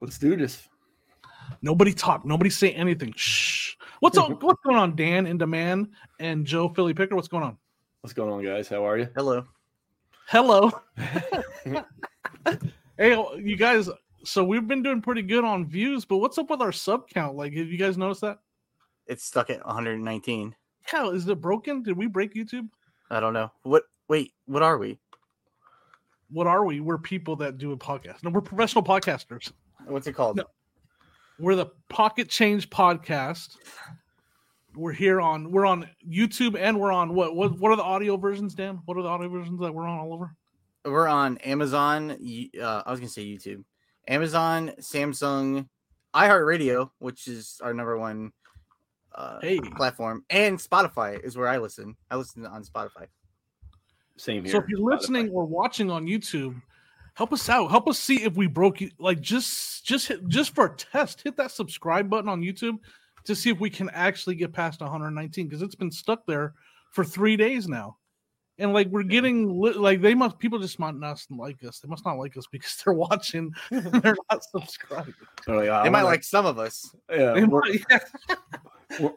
Let's do this. Nobody talk. Nobody say anything. Shh. What's going on, Dan in Demand and Joe Philly Picker? What's going on? What's going on, guys? How are you? Hello. Hey, you guys. So we've been doing pretty good on views, but what's up with our sub count? Like, have you guys noticed that? It's stuck at 119. Hell, is it broken? Did we break YouTube? I don't know. What are we? What are we? We're people that do a podcast. No, we're professional podcasters. What's it called? No. We're the Pocket Change Podcast. We're on YouTube, and we're on what are the audio versions, Dan? What are the audio versions that we're on all over? We're on Amazon. I was going to say YouTube. Amazon, Samsung, iHeartRadio, which is our number one platform, and Spotify is where I listen. I listen on Spotify. Same here. So if you're listening or watching on YouTube, help us out. Help us see if we broke you. Like just for a test, hit that subscribe button on YouTube to see if we can actually get past 119 because it's been stuck there for 3 days now. And like we're getting people just might not like us. They must not like us because they're watching and they're not subscribed. They're like, they might like some of us. Yeah, we're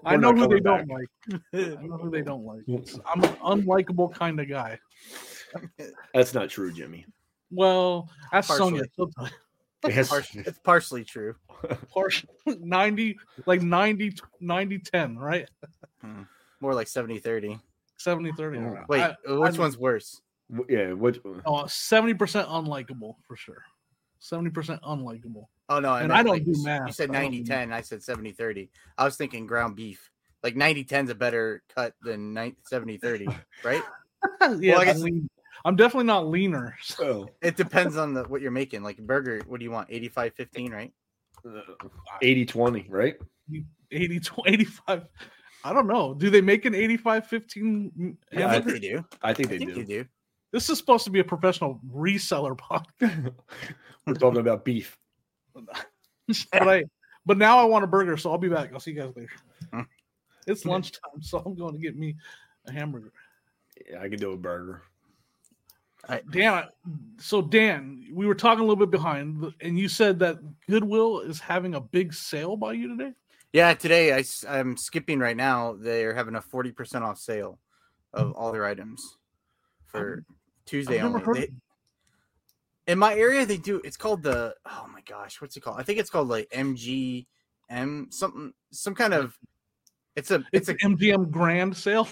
I know who they back. Don't like. I know who they don't like. I'm an unlikable kind of guy. That's not true, Jimmy. Well, that's Sonya. It's partially true. 90-10, right? More like 70-30. 70-30. Right. Wait, which one's worse? Yeah, which one? 70% unlikable for sure. 70% unlikable. Oh, no. And I don't do math. You said 90-10. I said 70-30. I was thinking ground beef. Like 90-10 is a better cut than 70-30, right? Yeah, well, I guess, I'm definitely not leaner. So it depends on what you're making. Like burger, what do you want? 85-15, right? 80-20, right? 85. I don't know. Do they make an 85-15? Yeah, I think they do. I think they do. This is supposed to be a professional reseller podcast. We're talking about beef. But now I want a burger, so I'll be back. I'll see you guys later. It's lunchtime, so I'm going to get me a hamburger. Yeah, I could do a burger. Dan, we were talking a little bit behind, and you said that Goodwill is having a big sale by you today? Yeah, today I'm skipping right now. They're having a 40% off sale of all their items for Tuesday only. In my area, they do. It's called the what's it called? I think it's called like MGM something, some kind of. It's MGM Grand sale.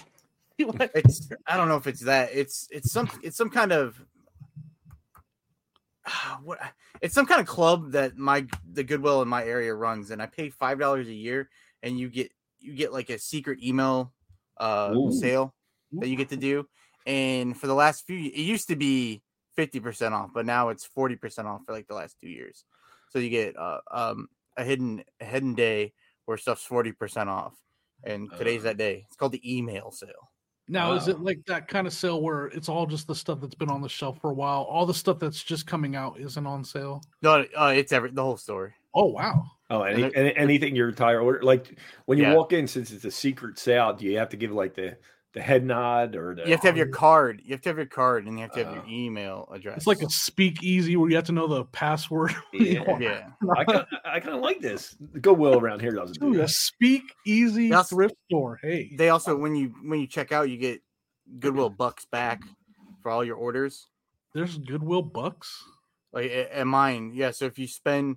I don't know if it's that. It's some kind of club that the Goodwill in my area runs, and I pay $5 a year, and you get like a secret email sale that you get to do. And for the last few, it used to be 50% off, but now it's 40% off for like the last 2 years. So you get a hidden day where stuff's 40% off, and today's that day. It's called the email sale. Now, is it like that kind of sale where it's all just the stuff that's been on the shelf for a while? All the stuff that's just coming out isn't on sale? No, it's the whole store. Oh, wow. Oh, anything your entire order? Like when you walk in, since it's a secret sale, do you have to give like the head nod or you have to have your card. You have to have your card and you have to have your email address. It's like a speakeasy where you have to know the password. Yeah. I kind of like this. The Goodwill around here doesn't do that. A speakeasy thrift store. Hey, they also when you check out, you get Goodwill bucks back for all your orders. There's Goodwill bucks like at mine. Yeah. So if you spend,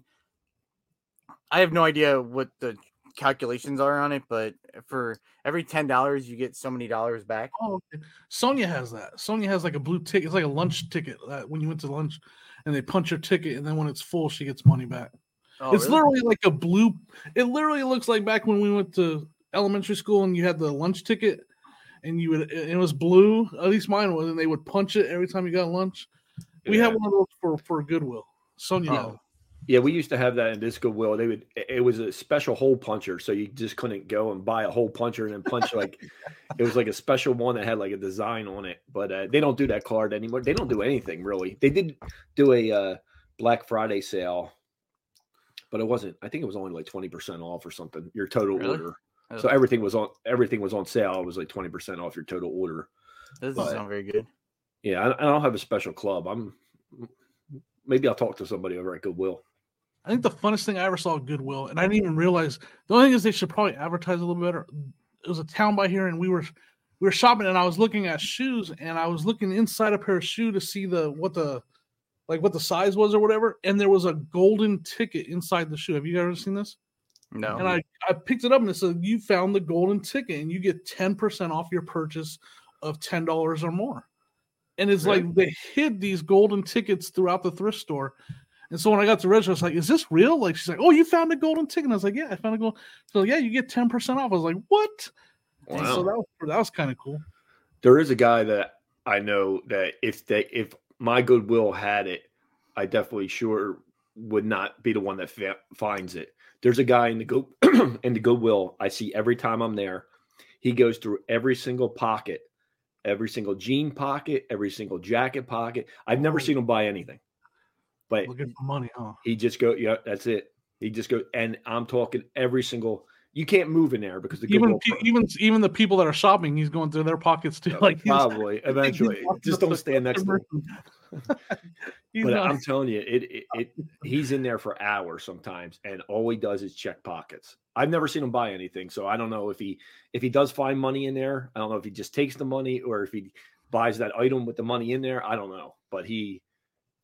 I have no idea what the calculations are on it, but for every $10 you get so many dollars back. Oh, okay. Sonia has that. Sonia has like a blue ticket. It's like a lunch ticket that when you went to lunch and they punch your ticket, and then when it's full she gets money back. Oh, it's really? Literally like a blue. It literally looks like back when we went to elementary school and you had the lunch ticket and you would, it was blue, at least mine was, and they would punch it every time you got lunch. Yeah. We have one of those for Goodwill. Sonia has it. Yeah, we used to have that in this Goodwill. It was a special hole puncher, so you just couldn't go and buy a hole puncher and then punch like it was like a special one that had like a design on it. But they don't do that card anymore. They don't do anything really. They did do a Black Friday sale, but it wasn't. I think it was only like 20% off or something. Your total order. Oh. So everything was on sale. It was like 20% off your total order. That doesn't sound very good. Yeah, I don't have a special club. Maybe I'll talk to somebody over at Goodwill. I think the funnest thing I ever saw at Goodwill, and I didn't even realize, the only thing is they should probably advertise a little better. It was a town by here, and we were shopping, and I was looking at shoes, and I was looking inside a pair of shoes to see what the size was or whatever, and there was a golden ticket inside the shoe. Have you ever seen this? No. And I picked it up, and it said, you found the golden ticket, and you get 10% off your purchase of $10 or more. And it's really? Like they hid these golden tickets throughout the thrift store. And so when I got to register, I was like, is this real? Like, she's like, oh, you found a golden ticket. And I was like, yeah, I found a golden. So yeah, you get 10% off. I was like, what? Wow. And so that was kind of cool. There is a guy that I know that if my Goodwill had it, I definitely sure would not be the one that finds it. There's a guy in the Goodwill I see every time I'm there. He goes through every single pocket, every single jean pocket, every single jacket pocket. I've never seen him buy anything. But looking for money, huh? He just go, yeah, that's it. He just go, and I'm talking every single. You can't move in there because even the people that are shopping, he's going through their pockets too. Yeah, like probably eventually, just don't stand next to him. But I'm telling you, he's in there for hours sometimes, and all he does is check pockets. I've never seen him buy anything, so I don't know if he does find money in there. I don't know if he just takes the money or if he buys that item with the money in there. I don't know, but he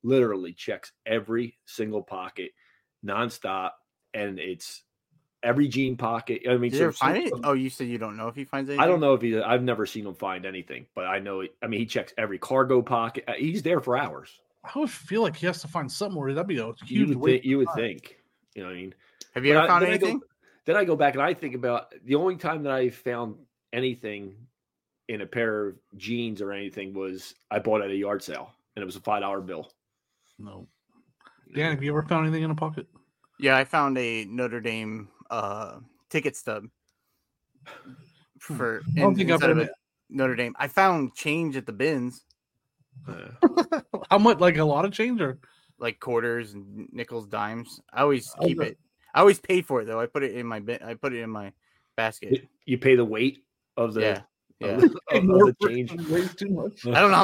literally checks every single pocket nonstop, and it's every jean pocket. I mean, you said you don't know if he finds anything? I don't know if he, I've never seen him find anything, but I know, he checks every cargo pocket. He's there for hours. I would feel like he has to find something where that'd be a huge you would think, you know what I mean? Have you ever found anything? Then I go back and I think about the only time that I found anything in a pair of jeans or anything was I bought at a yard sale, and it was a $5 bill. No. Dan, have you ever found anything in a pocket? Yeah, I found a Notre Dame ticket stub for Notre Dame. I found change at the bins. How much? Like a lot of change, or like quarters and nickels, dimes? I always keep it. I always pay for it though. I put it in my bin. I put it in my basket. You pay the weight of the. Yeah. Yeah. The change. Too much. I don't know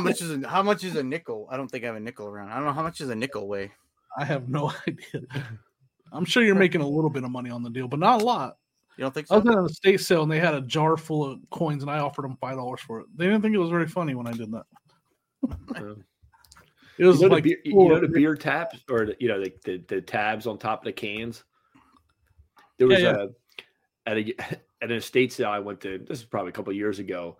how much is a nickel. I don't think I have a nickel around. I don't know how much is a nickel weigh. I have no idea. I'm sure you're making a little bit of money on the deal, but not a lot. You don't think so? I was at an estate sale and they had a jar full of coins, and I offered them $5 for it. They didn't think it was very funny when I did that. It was like the beer, the beer taps or the tabs on top of the cans. There was at an estate sale I went to, this is probably a couple of years ago,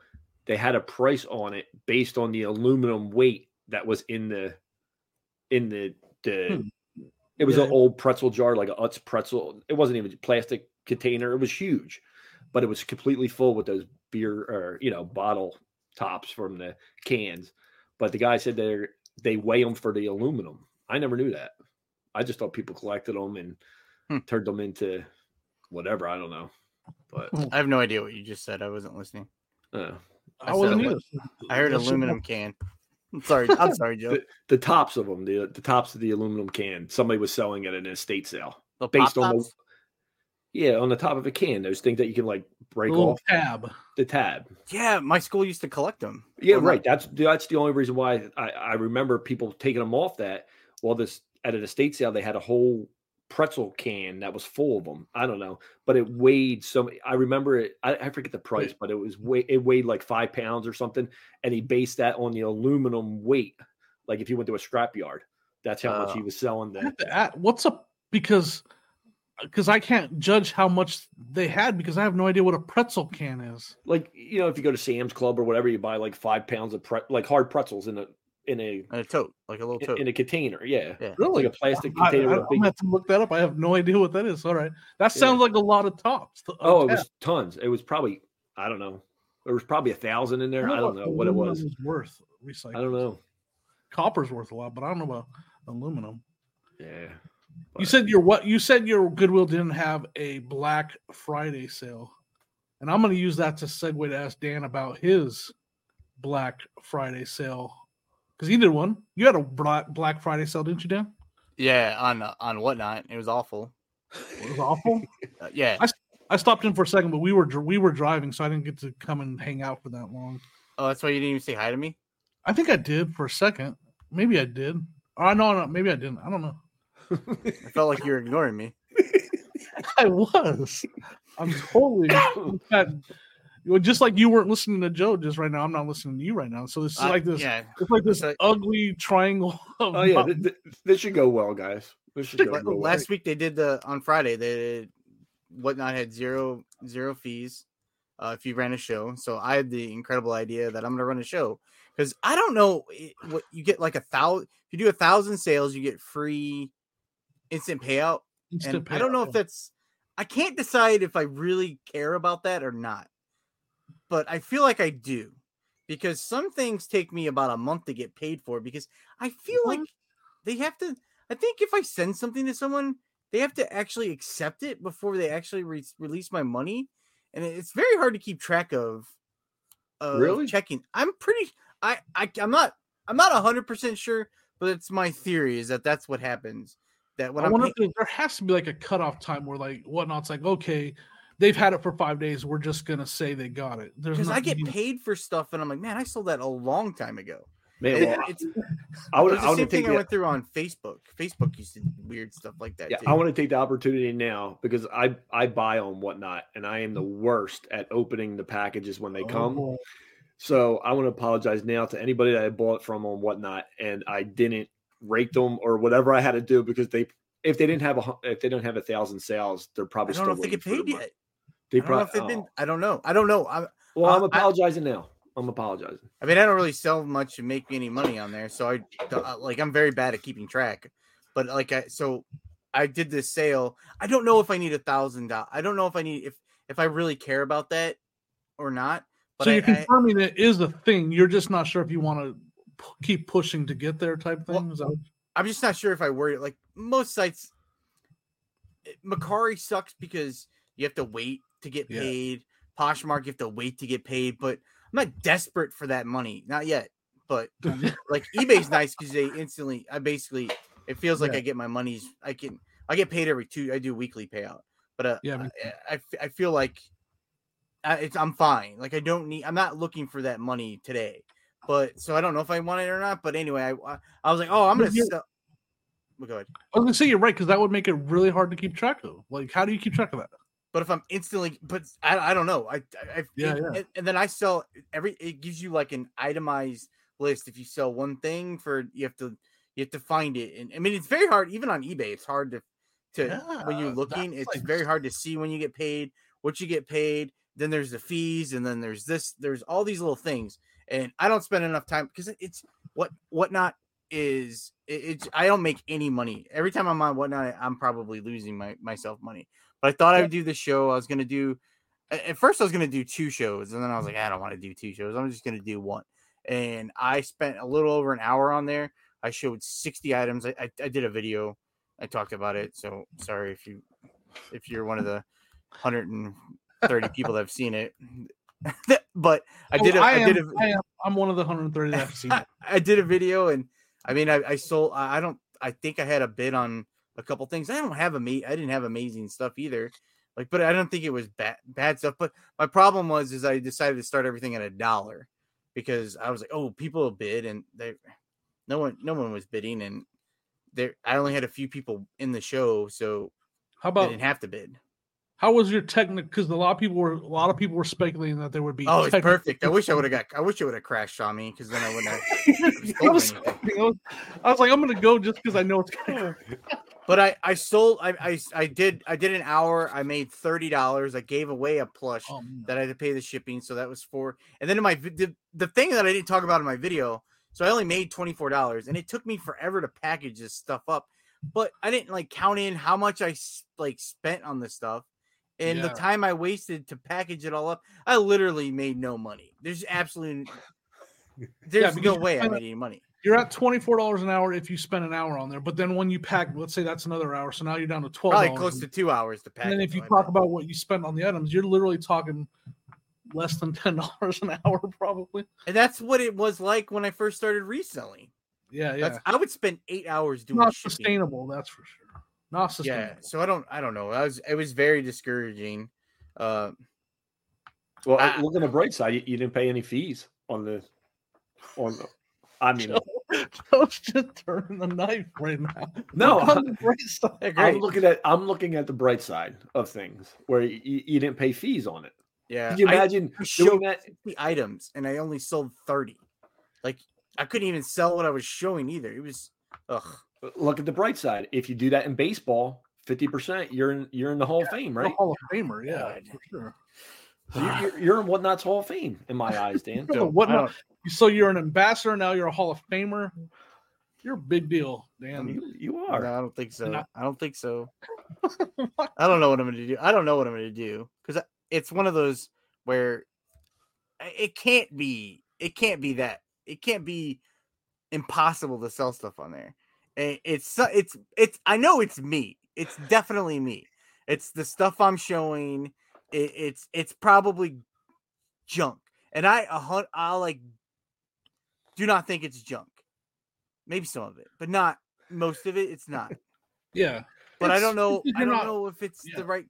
they had a price on it based on the aluminum weight that was in the it was an old pretzel jar, like an Utz pretzel. It wasn't even a plastic container. It was huge, but it was completely full with those beer or, bottle tops from the cans. But the guy said they weigh them for the aluminum. I never knew that. I just thought people collected them and turned them into whatever. I don't know. But I have no idea what you just said. I wasn't listening. I wasn't either. I heard aluminum can. I'm sorry, Joe. The tops of them, the tops of the aluminum can. Somebody was selling at an estate sale. The based on tops? On the top of a can, those things that you can like break off. The tab. Yeah, my school used to collect them. Yeah, right. That's the only reason why I remember people taking them off that. Well, at an estate sale, they had a whole pretzel can that was full of them. I don't know, but it weighed some. I remember it. I forget the price, but it weighed like 5 pounds or something. And he based that on the aluminum weight. Like if you went to a scrap yard, that's how much he was selling that. What's up? Because I can't judge how much they had because I have no idea what a pretzel can is. Like if you go to Sam's Club or whatever, you buy like 5 pounds of hard pretzels in a tote, like a little tote in a container, yeah. Really, like a plastic container. I'm gonna have to look that up. I have no idea what that is. All right, that sounds like a lot of tops. It was tons. It was probably There was probably 1,000 in there. I don't know what it was worth. Recycling. I don't know. Copper's worth a lot, but I don't know about aluminum. Yeah. But. You said your Goodwill didn't have a Black Friday sale, and I'm gonna use that to segue to ask Dan about his Black Friday sale. Because he did one. You had a Black Friday sale, didn't you, Dan? Yeah, on Whatnot. It was awful. It was awful? Yeah. I stopped in for a second, but we were driving, so I didn't get to come and hang out for that long. Oh, that's why you didn't even say hi to me? I think I did for a second. Maybe I did. Or maybe I didn't. I don't know. I felt like you were ignoring me. I was. I'm totally. Just like you weren't listening to Joe just right now, I'm not listening to you right now. So this is like this. Yeah. It's like this ugly triangle. Oh yeah, this should go well, guys. This should go well. Last week they did on Friday. They did, Whatnot had zero fees if you ran a show. So I had the incredible idea that I'm going to run a show because I don't know what you get, like 1,000. If you do 1,000 sales, you get free instant payout. I don't know if that's. I can't decide if I really care about that or not. But I feel like I do, because some things take me about a month to get paid for, because I feel like they have to. I think if I send something to someone, they have to actually accept it before they actually release my money. And it's very hard to keep track of really? Checking. I'm pretty. I'm not 100% sure, but it's my theory is that that's what happens. That when there has to be like a cutoff time where like Whatnot's like, okay, they've had it for 5 days. We're just going to say they got it. Because I get paid for stuff, and I'm like, man, I sold that a long time ago. Man, I went through on Facebook. Facebook used to do weird stuff like that, yeah, too. I want to take the opportunity now because I buy on Whatnot, and I am the worst at opening the packages when they come. So I want to apologize now to anybody that I bought from on Whatnot, and I didn't rate them or whatever I had to do because if they don't have 1,000 sales, they're probably still waiting. I don't know if they get paid yet. I don't know. I'm apologizing now. I'm apologizing. I mean, I don't really sell much and make any money on there, so I'm very bad at keeping track. But I did this sale. I don't know if I need $1,000. I don't know if I need if I really care about that or not. But so you're confirming it is a thing. You're just not sure if you want to keep pushing to get there type thing. Well, I'm just not sure if I worry. Like most sites, Macari sucks because you have to wait to get paid. Poshmark, you have to wait to get paid. But I'm not desperate for that money. Not yet. But like eBay's nice because they instantly, it feels like I get my money's, I get paid every two. I do weekly payout. But I feel like I'm fine. Like I don't need, I'm not looking for that money today. But so I don't know if I want it or not. But anyway, I was like, oh, I'm going to sell. Go ahead. I was going to say you're right because that would make it really hard to keep track of. Like, how do you keep track of that? But if I'm instantly, but I don't know. And then I sell it gives you like an itemized list. If you sell one thing you have to find it. And I mean, it's very hard, even on eBay, it's hard to when you're looking, it's like, very hard to see when you get paid, what you get paid. Then there's the fees. And then there's all these little things. And I don't spend enough time because it's Whatnot is it's I don't make any money. Every time I'm on Whatnot, I'm probably losing myself money. But I thought I would do this show. I was going to do – at first I was going to do two shows, and then I was like, I don't want to do two shows. I'm just going to do one. And I spent a little over an hour on there. I showed 60 items. I did a video. I talked about it. So sorry if you're one of the 130 people that have seen it. But I'm one of the 130 that have seen it. I did a video, and I mean I sold – I think I had a bid on – a couple things. I didn't have amazing stuff either. Like, but I don't think it was bad stuff. But my problem was I decided to start everything at $1 because I was like, oh, people will bid, and no one was bidding, and I only had a few people in the show, so they didn't have to bid. How was your technique? Because a lot of people were speculating that there would be. Oh, it's perfect. I wish it would have crashed on me because then I wouldn't have. I was like, I'm gonna go just because I know it's gonna. But I sold. I did an hour. I made $30. I gave away a plush that I had to pay the shipping, so that was $4. And then in the thing that I didn't talk about in my video, so I only made $24, and it took me forever to package this stuff up. But I didn't like count in how much I like spent on this stuff and the time I wasted to package it all up. I literally made no money. There's absolutely no way I made any money. You're at $24 an hour if you spend an hour on there, but then when you pack, let's say that's another hour, so now you're down to $12. Probably close to 2 hours to pack. And then if you talk about what you spend on the items, you're literally talking less than $10 an hour probably. And that's what it was like when I first started reselling. Yeah. I would spend 8 hours doing not shipping. Sustainable, that's for sure. Not sustainable. Yeah, so I don't know. It was very discouraging. Look on the bright side, you didn't pay any fees on the I mean, Joe's just turning the knife right now. No, I'm looking at the bright side of things where you didn't pay fees on it. Yeah, can you imagine showing that 50 items and I only sold 30? Like I couldn't even sell what I was showing either. It was Look at the bright side. If you do that in baseball, 50%, you're in the Hall of Fame, right? Hall of Famer, yeah, for sure. So you're in Whatnot's Hall of Fame in my eyes, Dan. Whatnot. So you're an ambassador now. You're a Hall of Famer. You're a big deal, Dan. You are. No, I don't think so. I don't think so. I don't know what I'm going to do. I don't know what I'm going to do because it's one of those where it can't be that. It can't be impossible to sell stuff on there. It's I know it's me. It's definitely me. It's the stuff I'm showing. It's probably junk. And I do not think it's junk. Maybe some of it, but not most of it. It's not. Yeah. But I don't know. I don't know if it's the right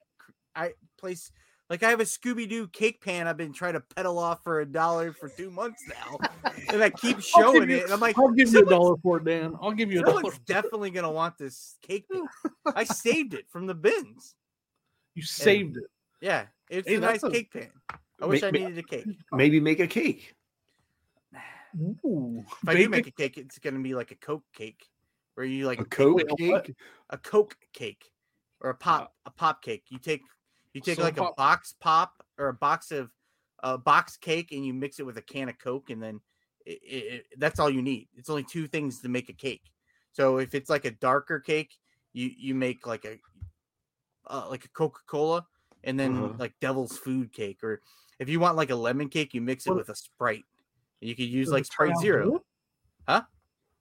place. Like I have a Scooby-Doo cake pan I've been trying to peddle off for $1 for 2 months now. And I keep showing it. And I'm like, I'll give you $1 for it, Dan. I'll give you $1. Someone's definitely going to want this cake pan. I saved it from the bins. You saved it. Yeah. It's a nice cake pan. I wish I needed a cake. Maybe make a cake. Ooh, if I do make a cake, it's going to be like a Coke cake, where you like a Coke cake, or a pop cake. You take like a box pop or a box cake, and you mix it with a can of Coke, and then that's all you need. It's only two things to make a cake. So if it's like a darker cake, you make like a Coca-Cola, and then like Devil's Food cake, or if you want like a lemon cake, you mix it with a Sprite. You could use like Sprite Zero, good? Huh?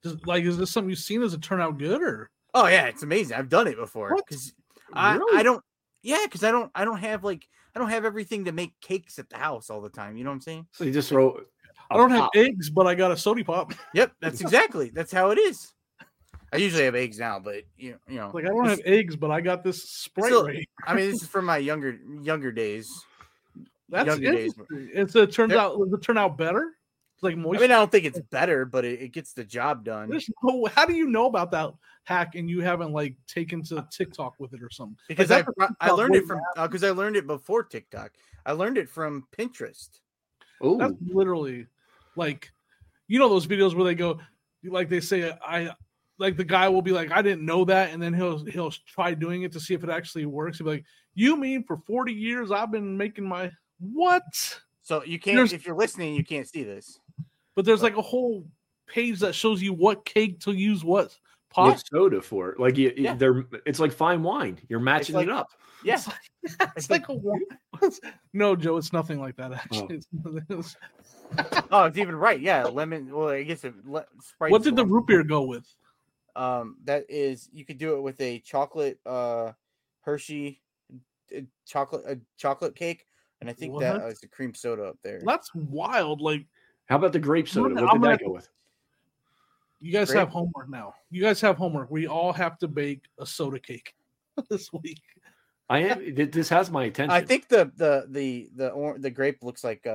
Is this something you've seen? Does it turn out good or? Oh yeah, it's amazing. I've done it before because really? I don't have everything to make cakes at the house all the time. You know what I'm saying? So you just throw. I don't have eggs, but I got a soda pop. Yep, that's how it is. I usually have eggs now, but you know, like I don't have eggs, but I got this Sprite. Still, I mean, this is from my younger days. That's interesting. Does it turn out better? Like moisture. I mean, I don't think it's better, but it gets the job done. How do you know about that hack and you haven't like taken to TikTok with it or something? Because I learned it from because I learned it before TikTok. I learned it from Pinterest. Oh, that's literally like those videos where they go like they say I like the guy will be like I didn't know that, and then he'll try doing it to see if it actually works. He'll be like, you mean for 40 years I've been making my what? So you can't if you're listening, you can't see this. But there's like a whole page that shows you what cake to use, what pot soda for. Like it's like fine wine. You're matching it up. Yeah. It's like a wine. No, Joe, it's nothing like that. Actually, it's even right. Yeah, lemon. Well, I guess Sprite. What did the root beer go with? That is, you could do it with a chocolate Hershey chocolate cake, and I think that is the cream soda up there. That's wild. Like. How about the grape soda? What did that go with? You guys have homework now. You guys have homework. We all have to bake a soda cake this week. I am. This has my attention. I think the grape looks like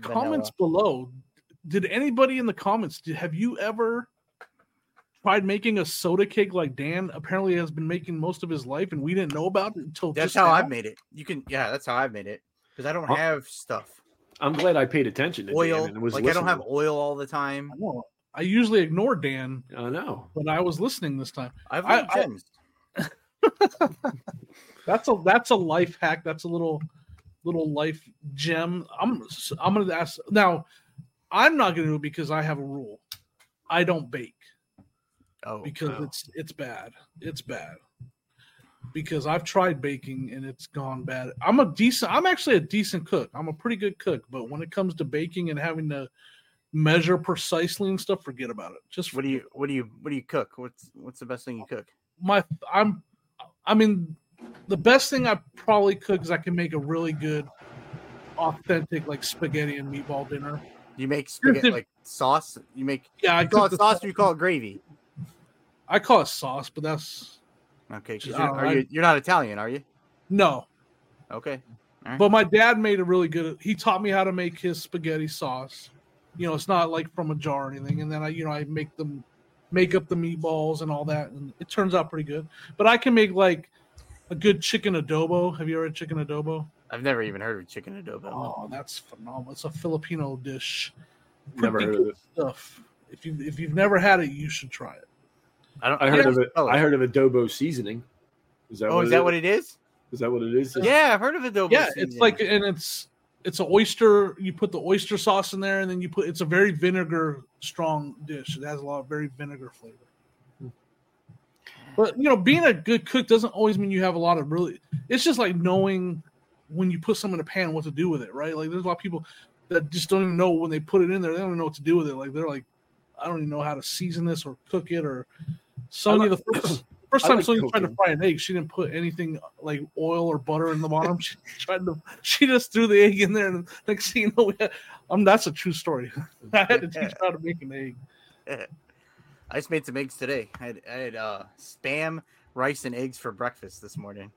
comments below. Did anybody in the comments? Have you ever tried making a soda cake like Dan apparently has been making most of his life, and we didn't know about it until that's how I've made it. You can, that's how I've made it because I don't have stuff. I'm glad I paid attention to oil. Dan and was listening. I don't have oil all the time. I usually ignore Dan. I know, but I was listening this time. That's a life hack. That's a little life gem. I'm gonna ask now. I'm not gonna do it because I have a rule. I don't bake. Oh, because it's bad. It's bad. Because I've tried baking and it's gone bad. I'm actually a decent cook. I'm a pretty good cook, but when it comes to baking and having to measure precisely and stuff, forget about it. Just what do you cook? What's the best thing you cook? The best thing I probably cook is I can make a really good, authentic like spaghetti and meatball dinner. You make spaghetti like sauce. You make you call it sauce or you call it gravy. I call it sauce, but that's. Okay, you're not Italian, are you? No. Okay. All right. But my dad made a really good. He taught me how to make his spaghetti sauce, You know, it's not like from a jar or anything. And then I make them, make up the meatballs and all that, and it turns out pretty good. But I can make like a good chicken adobo. Have you ever had chicken adobo? I've never even heard of chicken adobo. Oh, that's phenomenal! It's a Filipino dish. Never heard of it. Stuff. If you've never had it, you should try it. I heard of it. Oh. I heard of adobo seasoning. Is that what it is? Is that what it is? Yeah, I've heard of adobo. Yeah, seasoning. It's an oyster. You put the oyster sauce in there, and then it's a very vinegar strong dish. It has a lot of very vinegar flavor. But being a good cook doesn't always mean you have a lot of really. It's just like knowing when you put something in a pan, what to do with it, right? Like there's a lot of people that just don't even know when they put it in there. They don't even know what to do with it. Like they're like, I don't even know how to season this or cook it. Or Sonya, the first time Sonya tried to fry an egg, she didn't put anything like oil or butter in the bottom. She just threw the egg in there, and next thing you know, that's a true story. I had to teach her how to make an egg. I just made some eggs today. I had spam, rice, and eggs for breakfast this morning.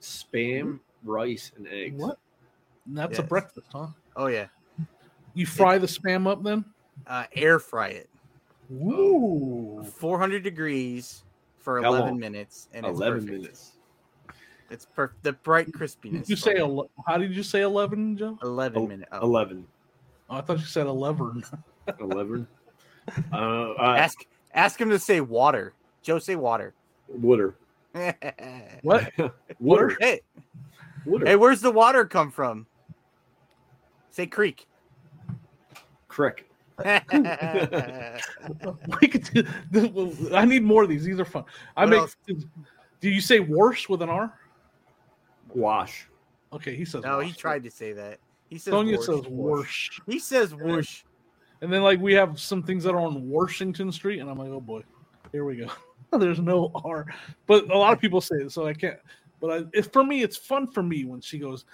Spam, rice, and eggs. What? That's a breakfast, huh? Oh yeah. You fry the spam up then? Air fry it. Woo! 400 degrees for 11 minutes, and it's 11 perfect. Minutes. It's perfect. The bright crispiness. Did you say how did you say 11, Joe? 11 minutes. Oh. 11. Oh, I thought you said 11. 11. Ask him to say water. Joe, say water. Water. What? Water. Hey, where's the water come from? Say creek. Crick. I need more of these. These are fun. Do you say wash with an R? Wash. Okay, he says no, wash. He tried to say that. He says Sonya says wash. He says wash. And then we have some things that are on Washington Street, and I'm like, oh boy, here we go. There's no R, but a lot of people say it, so I can't. But for me, it's fun for me when she goes,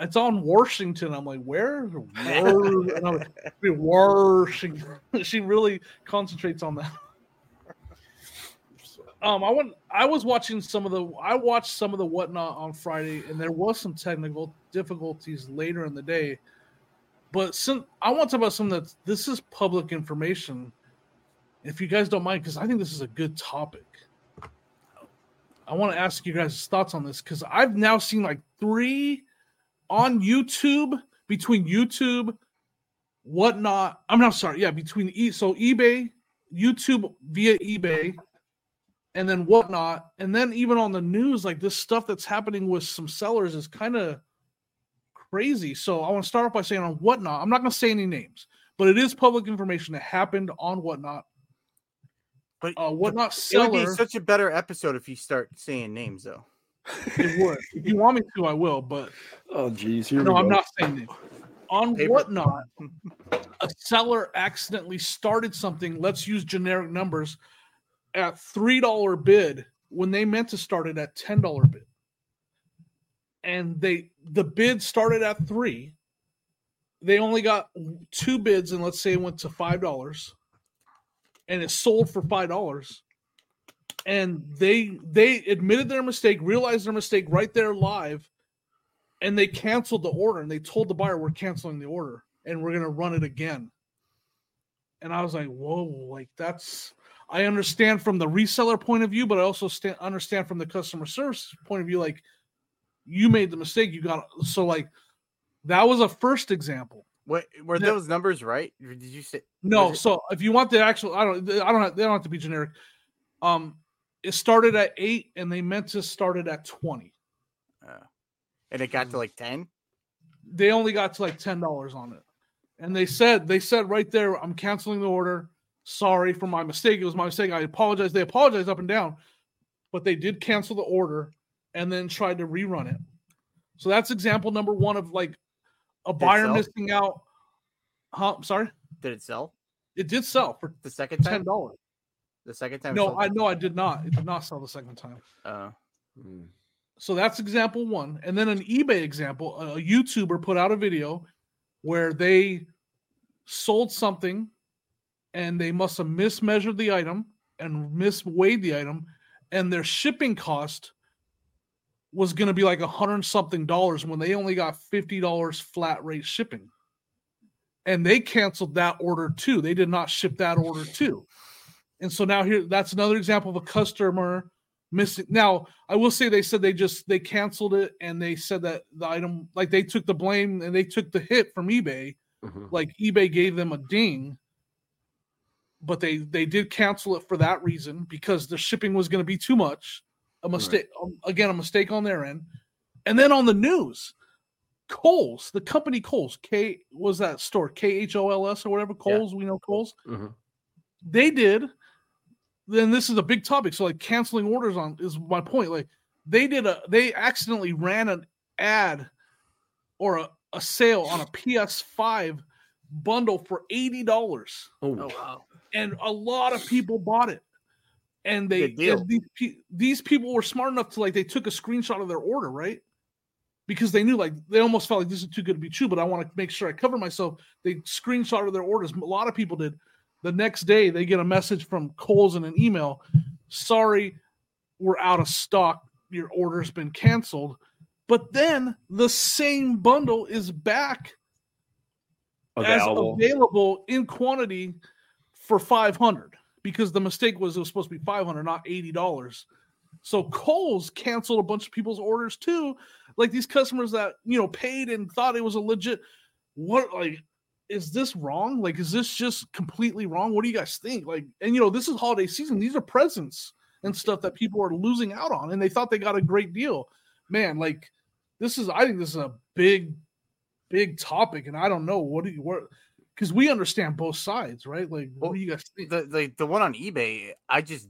it's on Washington. I'm like, where? And I'm like, Washington. She really concentrates on that. I watched some of the Whatnot on Friday, and there was some technical difficulties later in the day. But I want to talk about something this is public information, if you guys don't mind, because I think this is a good topic. I want to ask you guys' thoughts on this, because I've now seen like three on YouTube, between YouTube, Whatnot. Between eBay, YouTube via eBay, and then Whatnot. And then even on the news, like this stuff that's happening with some sellers is kind of crazy. So I want to start off by saying on Whatnot, I'm not going to say any names, but it is public information that happened on Whatnot. But Whatnot seller. It would be such a better episode if you start saying names, though. It would. If you want me to, I will. But oh, geez, I'm not saying names. On Whatnot, a seller accidentally started something. Let's use generic numbers at $3 bid when they meant to start it at $10 bid, and the bid started at $3. They only got two bids, and let's say it went to $5. And it sold for $5, and they admitted their mistake, realized their mistake right there live, and they canceled the order, and they told the buyer, we're canceling the order and we're going to run it again. And I was like, whoa, like that's, I understand from the reseller point of view, but I also understand from the customer service point of view, like you made the mistake. That was a first example. What, were those numbers right? Or did you say no? So if you want the actual, they don't have to be generic. It started at 8, and they meant to start it at 20, and it got to like 10. They only got to like $10 on it, and they said right there, I'm canceling the order. Sorry for my mistake. It was my mistake. I apologize. They apologized up and down, but they did cancel the order and then tried to rerun it. So that's example number one of like. A buyer missing out. Huh? I'm sorry. Did it sell? It did sell for the second time. $10. The second time. No, I did not. It did not sell the second time. So that's example one, and then an eBay example. A YouTuber put out a video where they sold something, and they must have mismeasured the item and misweighed the item, and their shipping cost was going to be like $100 something when they only got $50 flat rate shipping. and they canceled that order too. They did not ship that order too. And so now here, that's another example of a customer missing. Now, I will say they said they canceled it, and they said that the item, like they took the blame and they took the hit from eBay. Mm-hmm. Like eBay gave them a ding, but they did cancel it for that reason, because the shipping was going to be too much. A mistake, right. Again, a mistake on their end. And then on the news, Kohl's, the company Kohl's, was that store KHOLS or whatever, Kohl's, yeah. We know Kohl's. Mm-hmm. They did. Then this is a big topic. So like canceling orders on is my point. Like they accidentally ran an ad or a sale on a PS5 bundle for $80. Oh wow! And a lot of people bought it. And these people were smart enough to, like, they took a screenshot of their order, right? Because they knew, like, they almost felt like this is too good to be true, but I want to make sure I cover myself. They screenshotted their orders. A lot of people did. The next day, they get a message from Kohl's in an email. Sorry, we're out of stock. Your order's been canceled. But then the same bundle is back as available in quantity for $500. Because the mistake was it was supposed to be $500, not $80. So Kohl's canceled a bunch of people's orders too. Like these customers that, you know, paid and thought it was a legit. What, like, is this wrong? Like, is this just completely wrong? What do you guys think? Like, and you know, this is holiday season. These are presents and stuff that people are losing out on, and they thought they got a great deal. Man, like I think this is a big, big topic, and I don't know what. Because we understand both sides, right? Like, what do you guys think? The one on eBay, I just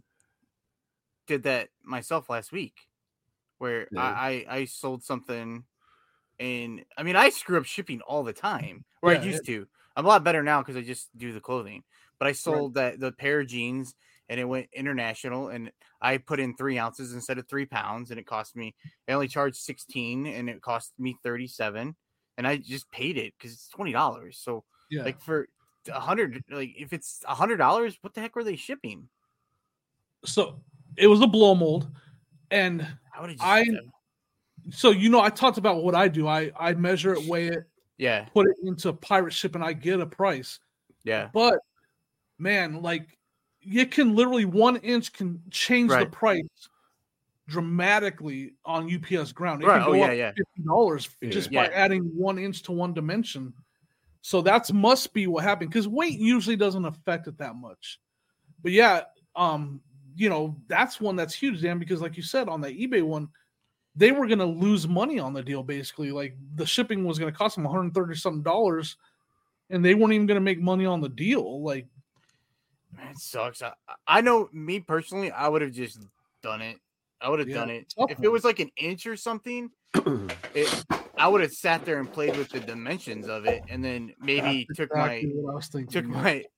did that myself last week, where yeah. I sold something, and I mean, I screw up shipping all the time, or yeah, I used to. I'm a lot better now because I just do the clothing. But I sold the pair of jeans, and it went international, and I put in 3 ounces instead of 3 pounds, and it cost me. I only charged $16, and it cost me $37, and I just paid it because it's $20. So. Yeah. Like for $100, like if it's $100, what the heck were they shipping? So it was a blow mold, and so you know I talked about what I do. I measure it, weigh it, yeah, put it into pirate ship, and I get a price. Yeah, but man, like you can literally 1 inch can change the price dramatically on UPS ground. It can go up $50 just by adding 1 inch to one dimension. So that must be what happened, because weight usually doesn't affect it that much. But yeah, you know, that's one that's huge, Dan, because like you said, on the eBay one, they were going to lose money on the deal, basically. Like the shipping was going to cost them $130-something, and they weren't even going to make money on the deal. Like, man, it sucks. I know me personally, I would have just done it. I would have done it. If it was like an inch or something, I would have sat there and played with the dimensions of it, and then maybe took my,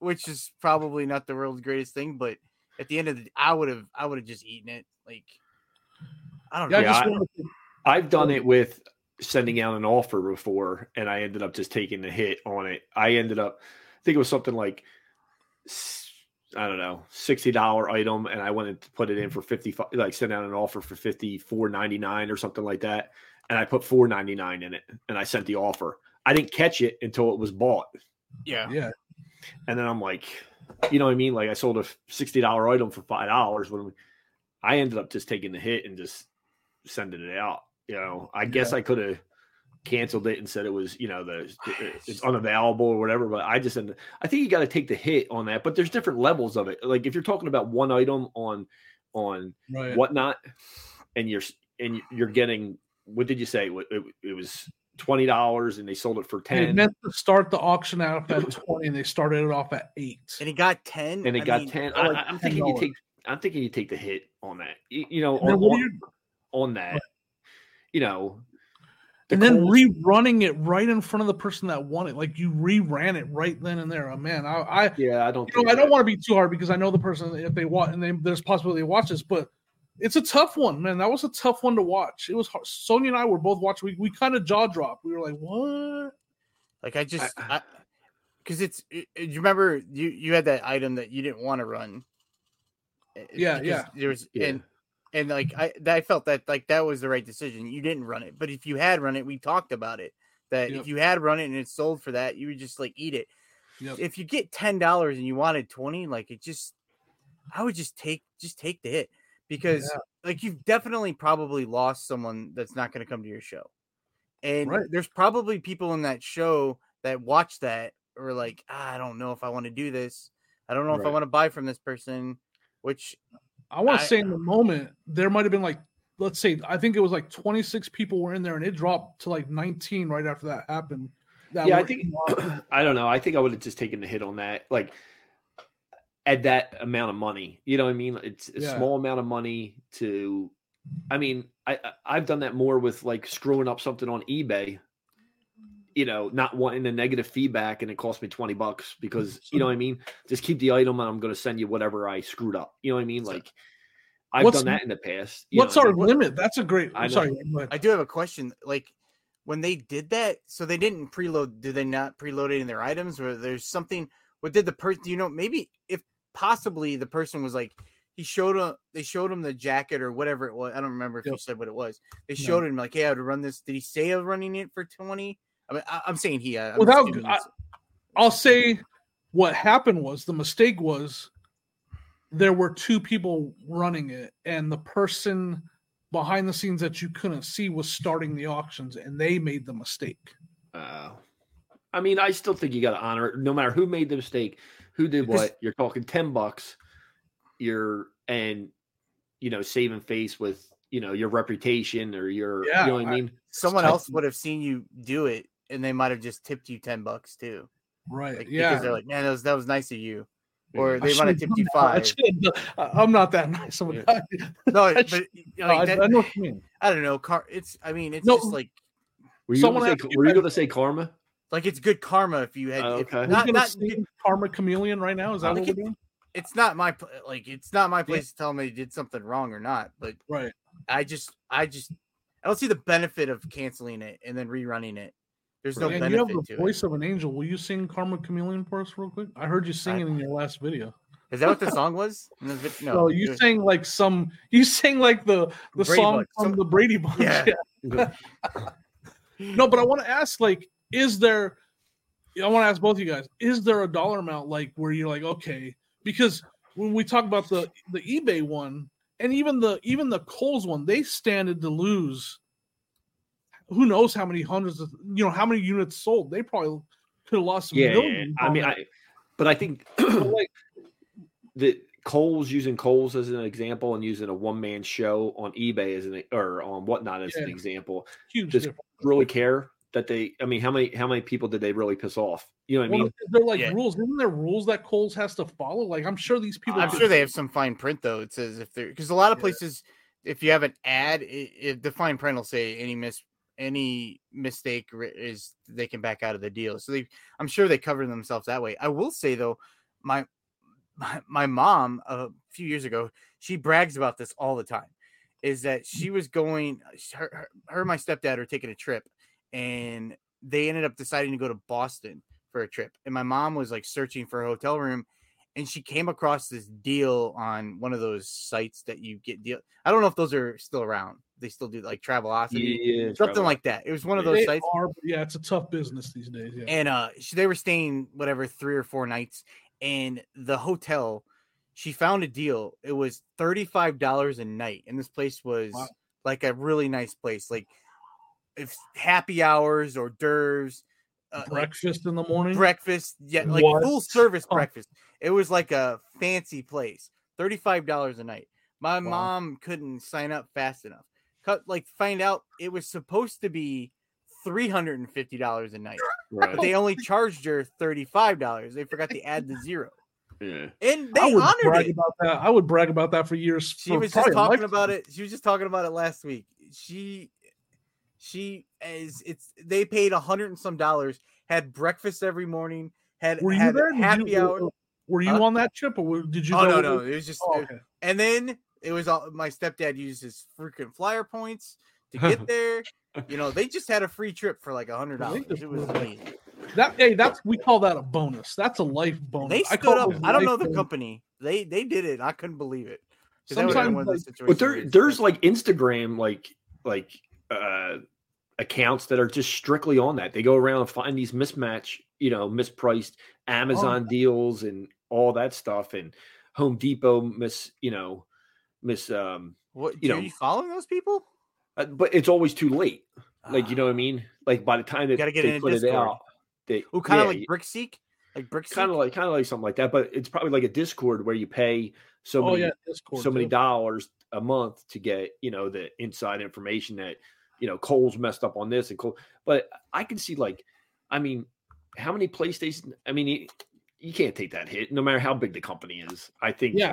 which is probably not the world's greatest thing, but at the end of the day, I would have just eaten it. Like, I don't know. Yeah, I've done it with sending out an offer before, and I ended up just taking the hit on it. I think it was something like, I don't know, $60 item, and I wanted to put it in for 55, like send out an offer for $54.99 or something like that. And I put $4.99 in it, and I sent the offer. I didn't catch it until it was bought. Yeah. And then I'm like, you know what I mean? Like I sold a $60 item for $5 when I ended up just taking the hit and just sending it out. You know, I guess I could have canceled it and said it was, you know, it's unavailable or whatever. But I think you got to take the hit on that. But there's different levels of it. Like if you're talking about one item on Whatnot, and you're getting. What did you say? It was $20, and they sold it for 10. They meant to start the auction out at 20, and they started it off at 8. And he got 10. And he got ten. I'm thinking you take the hit on that. You know, on that. You know, and then rerunning it right in front of the person that won it. Like you reran it right then and there. Oh man, I don't want to be too hard, because I know the person, if they watch, and there's possibility they watch this, but. It's a tough one, man. That was a tough one to watch. It was hard. Sonya and I were both watching. We kind of jaw dropped. We were like, "What?" Like you remember you had that item that you didn't want to run. And like I felt that was the right decision. You didn't run it, but if you had run it, we talked about it. that if you had run it and it sold for that, you would just like eat it. If you get $10 and you wanted 20, like it just, I would just take the hit because like you've definitely probably lost someone that's not going to come to your show. And there's probably people in that show that watch that or like, I don't know if I want to do this. I don't know if I want to buy from this person, which I want to say in the moment, there might've been like, let's say, I think it was like 26 people were in there and it dropped to like 19 right after that happened. I don't know. I think I would have just taken the hit on that. Like at that amount of money, you know what I mean? It's a small amount of money to, I mean, I've done that more with like screwing up something on eBay, you know, not wanting the negative feedback and it cost me $20 because, you know what I mean? Just keep the item and I'm going to send you whatever I screwed up. You know what I mean? Like I've done that in the past. What's our limit? That's a great, I'm sorry. I do have a question. Like, when they did that, so they didn't preload. Did they not preload it in their items, or there's something? What did the person? You know, maybe if possibly the person was like, they showed him the jacket or whatever it was. I don't remember if you said what it was. They showed him like, hey, I would run this. Did he say I'm running it for 20? I mean, I'm saying he. I'll say what happened was the mistake was there were two people running it, and the person behind the scenes that you couldn't see was starting the auctions, and they made the mistake. I mean, I still think you got to honor it. No matter who made the mistake, who did what, you're talking $10. You're saving face with, you know, your reputation or your, you know what I mean? Someone else would have seen you do it, and they might have just tipped you $10 too. Right. Like, because they're like, man, that was nice of you. Or they might have tipped you $5. I'm not that nice. I know what you mean. I don't know. Just like. Were you going to say karma? Like it's good karma if you had. Okay. Not karma chameleon right now. Is that what we're doing? It's not my place to tell them they did something wrong or not. But I don't see the benefit of canceling it and then rerunning it. There's no benefit. You have the voice of an angel. Will you sing Karma Chameleon for us real quick? I heard you singing in your last video. Is that what the song was? No, you sang like the song from the Brady Bunch. Yeah. No, but I want to ask, like, I want to ask both of you guys, is there a dollar amount like where you're like, okay, because when we talk about the eBay one and even the Kohl's one, they standed to lose who knows how many hundreds of, you know, how many units sold. They probably could have lost some millions. I mean, but I think like the Kohl's as an example and using a one-man show on eBay or on Whatnot as an example. Huge just difference. Really care that they, I mean, how many people did they really piss off? You know what I mean? They're like rules. Isn't there rules that Kohl's has to follow? Like, I'm sure these people. I'm sure they have some fine print though. It says if they're, because a lot of places, if you have an ad, the fine print will say any mistake is they can back out of the deal. So I'm sure they cover themselves that way. I will say though, my mom a few years ago, she brags about this all the time, is that she was going, her and my stepdad are taking a trip and they ended up deciding to go to Boston for a trip. And my mom was like searching for a hotel room and she came across this deal on one of those sites that you get deal. I don't know if those are still around. They still do like Travelocity, something like that. It was one of those sites. It's a tough business these days. Yeah. And they were staying whatever 3 or 4 nights, and the hotel, she found a deal. It was $35 a night, and this place was like a really nice place, like if happy hours, hors d'oeuvres, breakfast in the morning, like full service breakfast. It was like a fancy place. $35 a night. My mom couldn't sign up fast enough. Find out it was supposed to be $350 a night, but they only charged her $35. They forgot to add the zero. Yeah, and they honored it. About that. I would brag about that for years. She was just talking about it. She was just talking about it last week. They paid $100 and some, had breakfast every morning, had happy hour. Were you on that trip, or did you? No. It was just, and then. It was all my stepdad used his freaking flyer points to get there. You know, they just had a free trip for like $100. It was amazing. We call that a bonus. That's a life bonus. They stood up. I don't know the company. They did it. I couldn't believe it. Sometimes, but there's like Instagram, like accounts that are just strictly on that. They go around and find these mispriced Amazon deals and all that stuff, and Home Depot What do you follow those people? But it's always too late. Like, you know what I mean? Like, by the time that they put it out, like Brick Seek, kind of like something like that. But it's probably like a Discord where you pay so many dollars a month to get the inside information that Kohl's messed up on this and Kohl's. But I can see, like, I mean, how many PlayStation? I mean, you can't take that hit, no matter how big the company is. I think, yeah.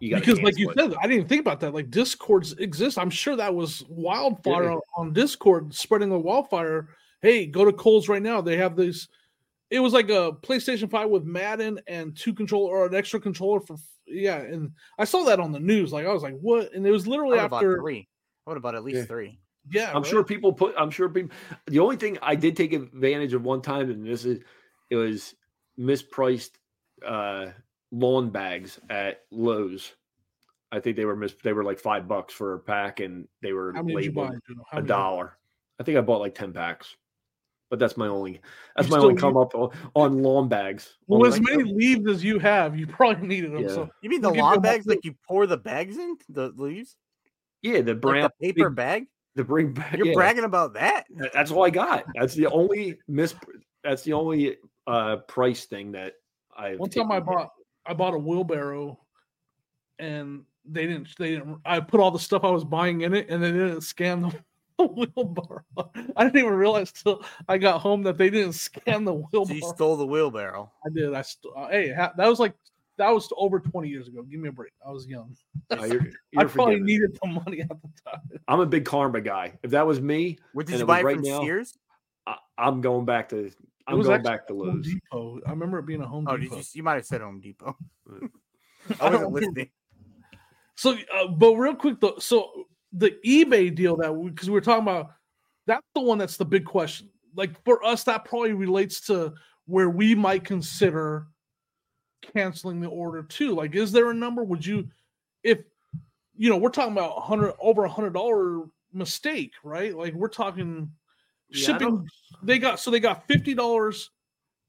Because like you said, I didn't think about that. Like, Discords exist. I'm sure that was wildfire on Discord, spreading the wildfire. Hey, go to Kohl's right now. They have these. It was like a PlayStation 5 with Madden and an extra controller for And I saw that on the news. Like, I was like, what? And it was literally after three. What about at least three? Yeah, I'm sure people. The only thing I did take advantage of one time, and it was mispriced. Lawn bags at Lowe's. I think they were like $5 for a pack, and they were labeled $1. I think I bought like 10 packs, but that's my only come up on lawn bags. Well, as many leaves as you have, you probably needed them. Yeah. So you mean the lawn bags, like you pour the bags in the leaves? Yeah, the brown, like the paper bag. The bring bag. You're bragging about that. That's all I got. That's the only price thing that I. One time I bought a wheelbarrow, and they didn't. I put all the stuff I was buying in it, and they didn't scan the wheelbarrow. I didn't even realize till I got home that they didn't scan the wheelbarrow. So you stole the wheelbarrow. I did. That was over 20 years ago. Give me a break. I was young. I probably needed the money at the time. I'm a big karma guy. If that was me, what did you buy from Sears? I'm going back to. I'm going back to Lowe's. Home Depot. I remember it being a Home Depot. You might have said Home Depot. I wasn't listening. So, but real quick though, so the eBay deal because we were talking about, that's the one that's the big question. Like, for us, that probably relates to where we might consider canceling the order too. Like, is there a number? Would you, if we're talking about over $100 mistake, right? Like, we're talking. Shipping, they got $50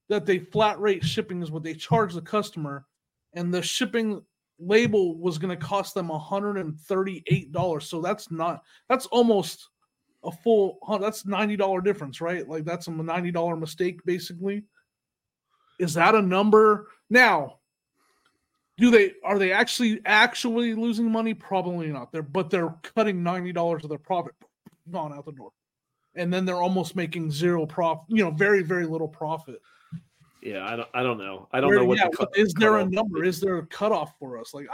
that they flat rate shipping is what they charge the customer, and the shipping label was going to cost them $138. So that's almost a full $90 difference, right? Like, that's a $90 mistake basically. Is that a number? Now, are they actually losing money? Probably not. They're cutting $90 of their profit gone out the door. And then they're almost making zero profit, very, very little profit. Yeah, I don't know. I don't know what. Yeah, is there a number? Is there a cutoff for us? Like,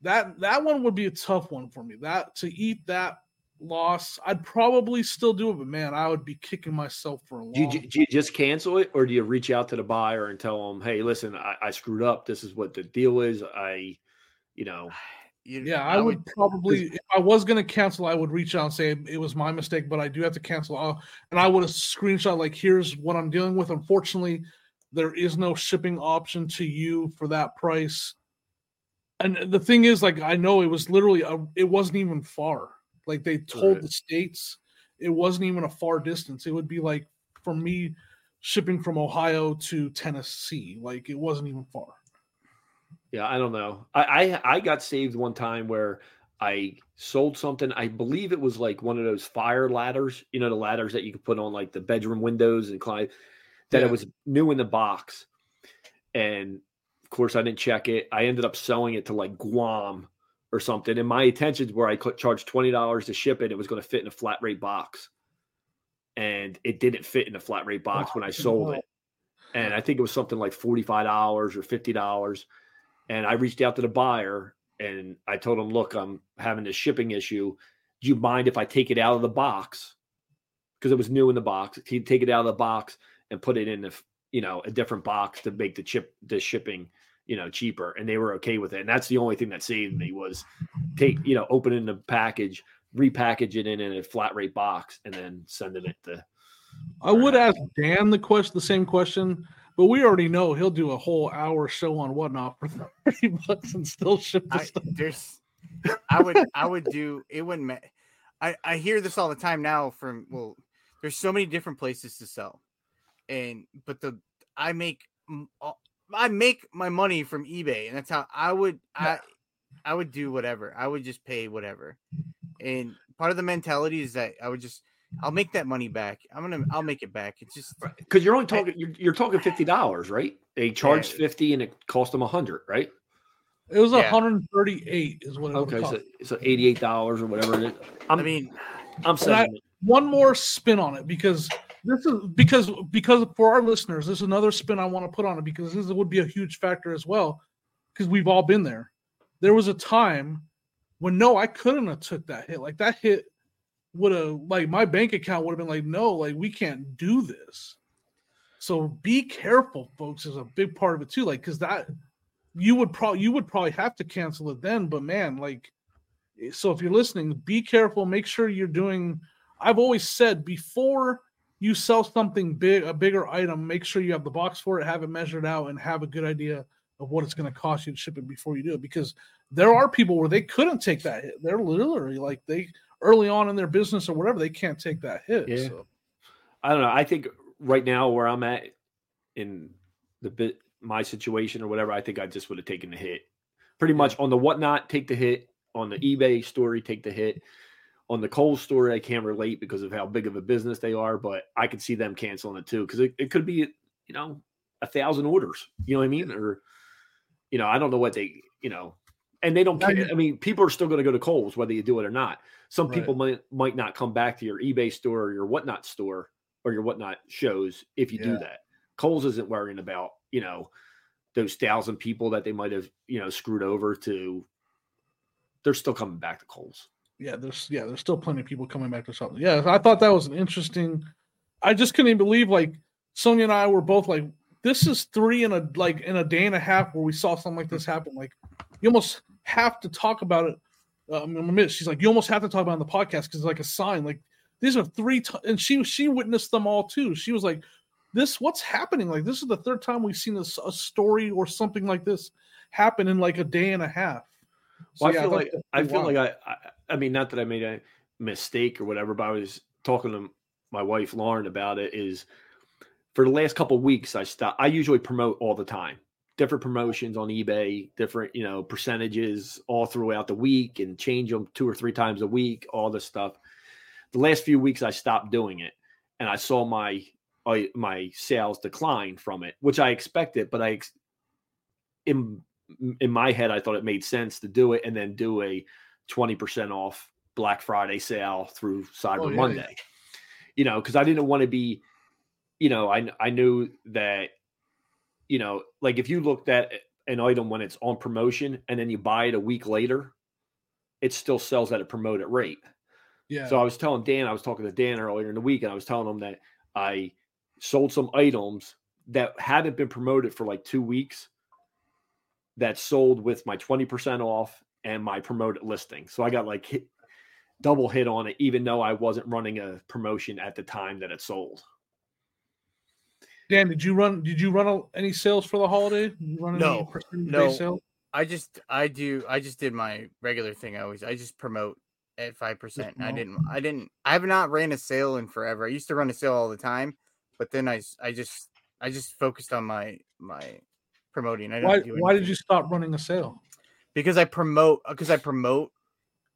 that one would be a tough one for me. That to eat that loss, I'd probably still do it, but man, I would be kicking myself for a long time. Do you just cancel it, or do you reach out to the buyer and tell them, "Hey, listen, I screwed up. This is what the deal is." I would probably, if I was going to cancel, I would reach out and say it was my mistake, but I do have to cancel. And I would have screenshot, like, here's what I'm dealing with. Unfortunately, there is no shipping option to you for that price. And the thing is, like, I know it was literally, it wasn't even far. Like, they told the states, it wasn't even a far distance. It would be like, for me, shipping from Ohio to Tennessee. Like, it wasn't even far. Yeah, I don't know. I got saved one time where I sold something. I believe it was like one of those fire ladders, the ladders that you could put on like the bedroom windows and climb. It was new in the box, and of course I didn't check it. I ended up selling it to like Guam or something, and my intentions were I could charge $20 to ship it. It was going to fit in a flat rate box, and it didn't fit in a flat rate box when I sold it. And I think it was something like $45 or $50. And I reached out to the buyer, and I told him, look, I'm having this shipping issue. Do you mind if I take it out of the box? Because it was new in the box. He'd take it out of the box and put it in a different box to make the shipping, cheaper. And they were okay with it. And that's the only thing that saved me was opening the package, repackage it in a flat rate box, and then sending it to. I would ask Dan the same question. But we already know he'll do a whole hour show on Whatnot for $30 and still ship the stuff. I would do it. Wouldn't. I hear this all the time now from, well, there's so many different places to sell. And, but the, I make my money from eBay, and that's how I would do whatever. I would just pay whatever. And part of the mentality is that I'll make that money back. I'll make it back. It's just because you're only talking, you're talking $50, right? They charged $50 and it cost them $100, right? It was $138 is what it was. Okay, so $88 or whatever it is. I'm saying one more spin on it because this is because for our listeners, this is another spin I want to put on it because this would be a huge factor as well because we've all been there. There was a time when I couldn't have took that hit. Like that hit would have my bank account would have been we can't do this. So be careful, folks, is a big part of it too. Because that you would probably have to cancel it then. But man, so if you're listening, be careful. Make sure you're doing. I've always said before you sell something big, a bigger item, make sure you have the box for it, have it measured out, and have a good idea of what it's going to cost you to ship it before you do it. Because there are people where they couldn't take that hit. They're literally early on in their business or whatever, they can't take that hit. Yeah. So. I don't know. I think right now where I'm at in my situation or whatever, I think I just would have taken the hit. Pretty much on the Whatnot, take the hit. On the eBay story, take the hit. On the Kohl's story, I can't relate because of how big of a business they are, but I could see them canceling it too because it could be, 1,000 orders. You know what I mean? Or, I don't know what they, and they don't care. I mean, people are still going to go to Kohl's whether you do it or not. Some people might not come back to your eBay store or your Whatnot store or your Whatnot shows if you do that. Kohl's isn't worrying about, those 1,000 people that they might have, screwed over to. They're still coming back to Kohl's. Yeah, there's still plenty of people coming back to something. Yeah, I thought that was an interesting. I just couldn't even believe Sonia and I were both this is three in a day and a half where we saw something like this happen. You almost have to talk about it. She's you almost have to talk about it on the podcast because it's a sign. These are three and she witnessed them all too. She was this. What's happening? This is the third time we've seen a story or something like this happen in a day and a half. So, well, I feel like not that I made a mistake or whatever, but I was talking to my wife, Lauren, about it is for the last couple of weeks, I usually promote all the time, different promotions on eBay, different, percentages all throughout the week and change them 2 or 3 times a week, all this stuff. The last few weeks I stopped doing it and I saw my sales decline from it, which I expected, but in my head, I thought it made sense to do it and then do a 20% off Black Friday sale through Cyber Monday, because I didn't want to be, I knew that, if you looked at an item when it's on promotion and then you buy it a week later, it still sells at a promoted rate. Yeah. So I was talking to Dan earlier in the week and I was telling him that I sold some items that hadn't been promoted for 2 weeks. That sold with my 20% off and my promoted listing. So I got double hit on it, even though I wasn't running a promotion at the time that it sold. Dan, did you run any sales for the holiday? No. I just did my regular thing. I just promote at 5%. I have not ran a sale in forever. I used to run a sale all the time, but then I just focused on my promoting. Why did you stop running a sale? Because I promote.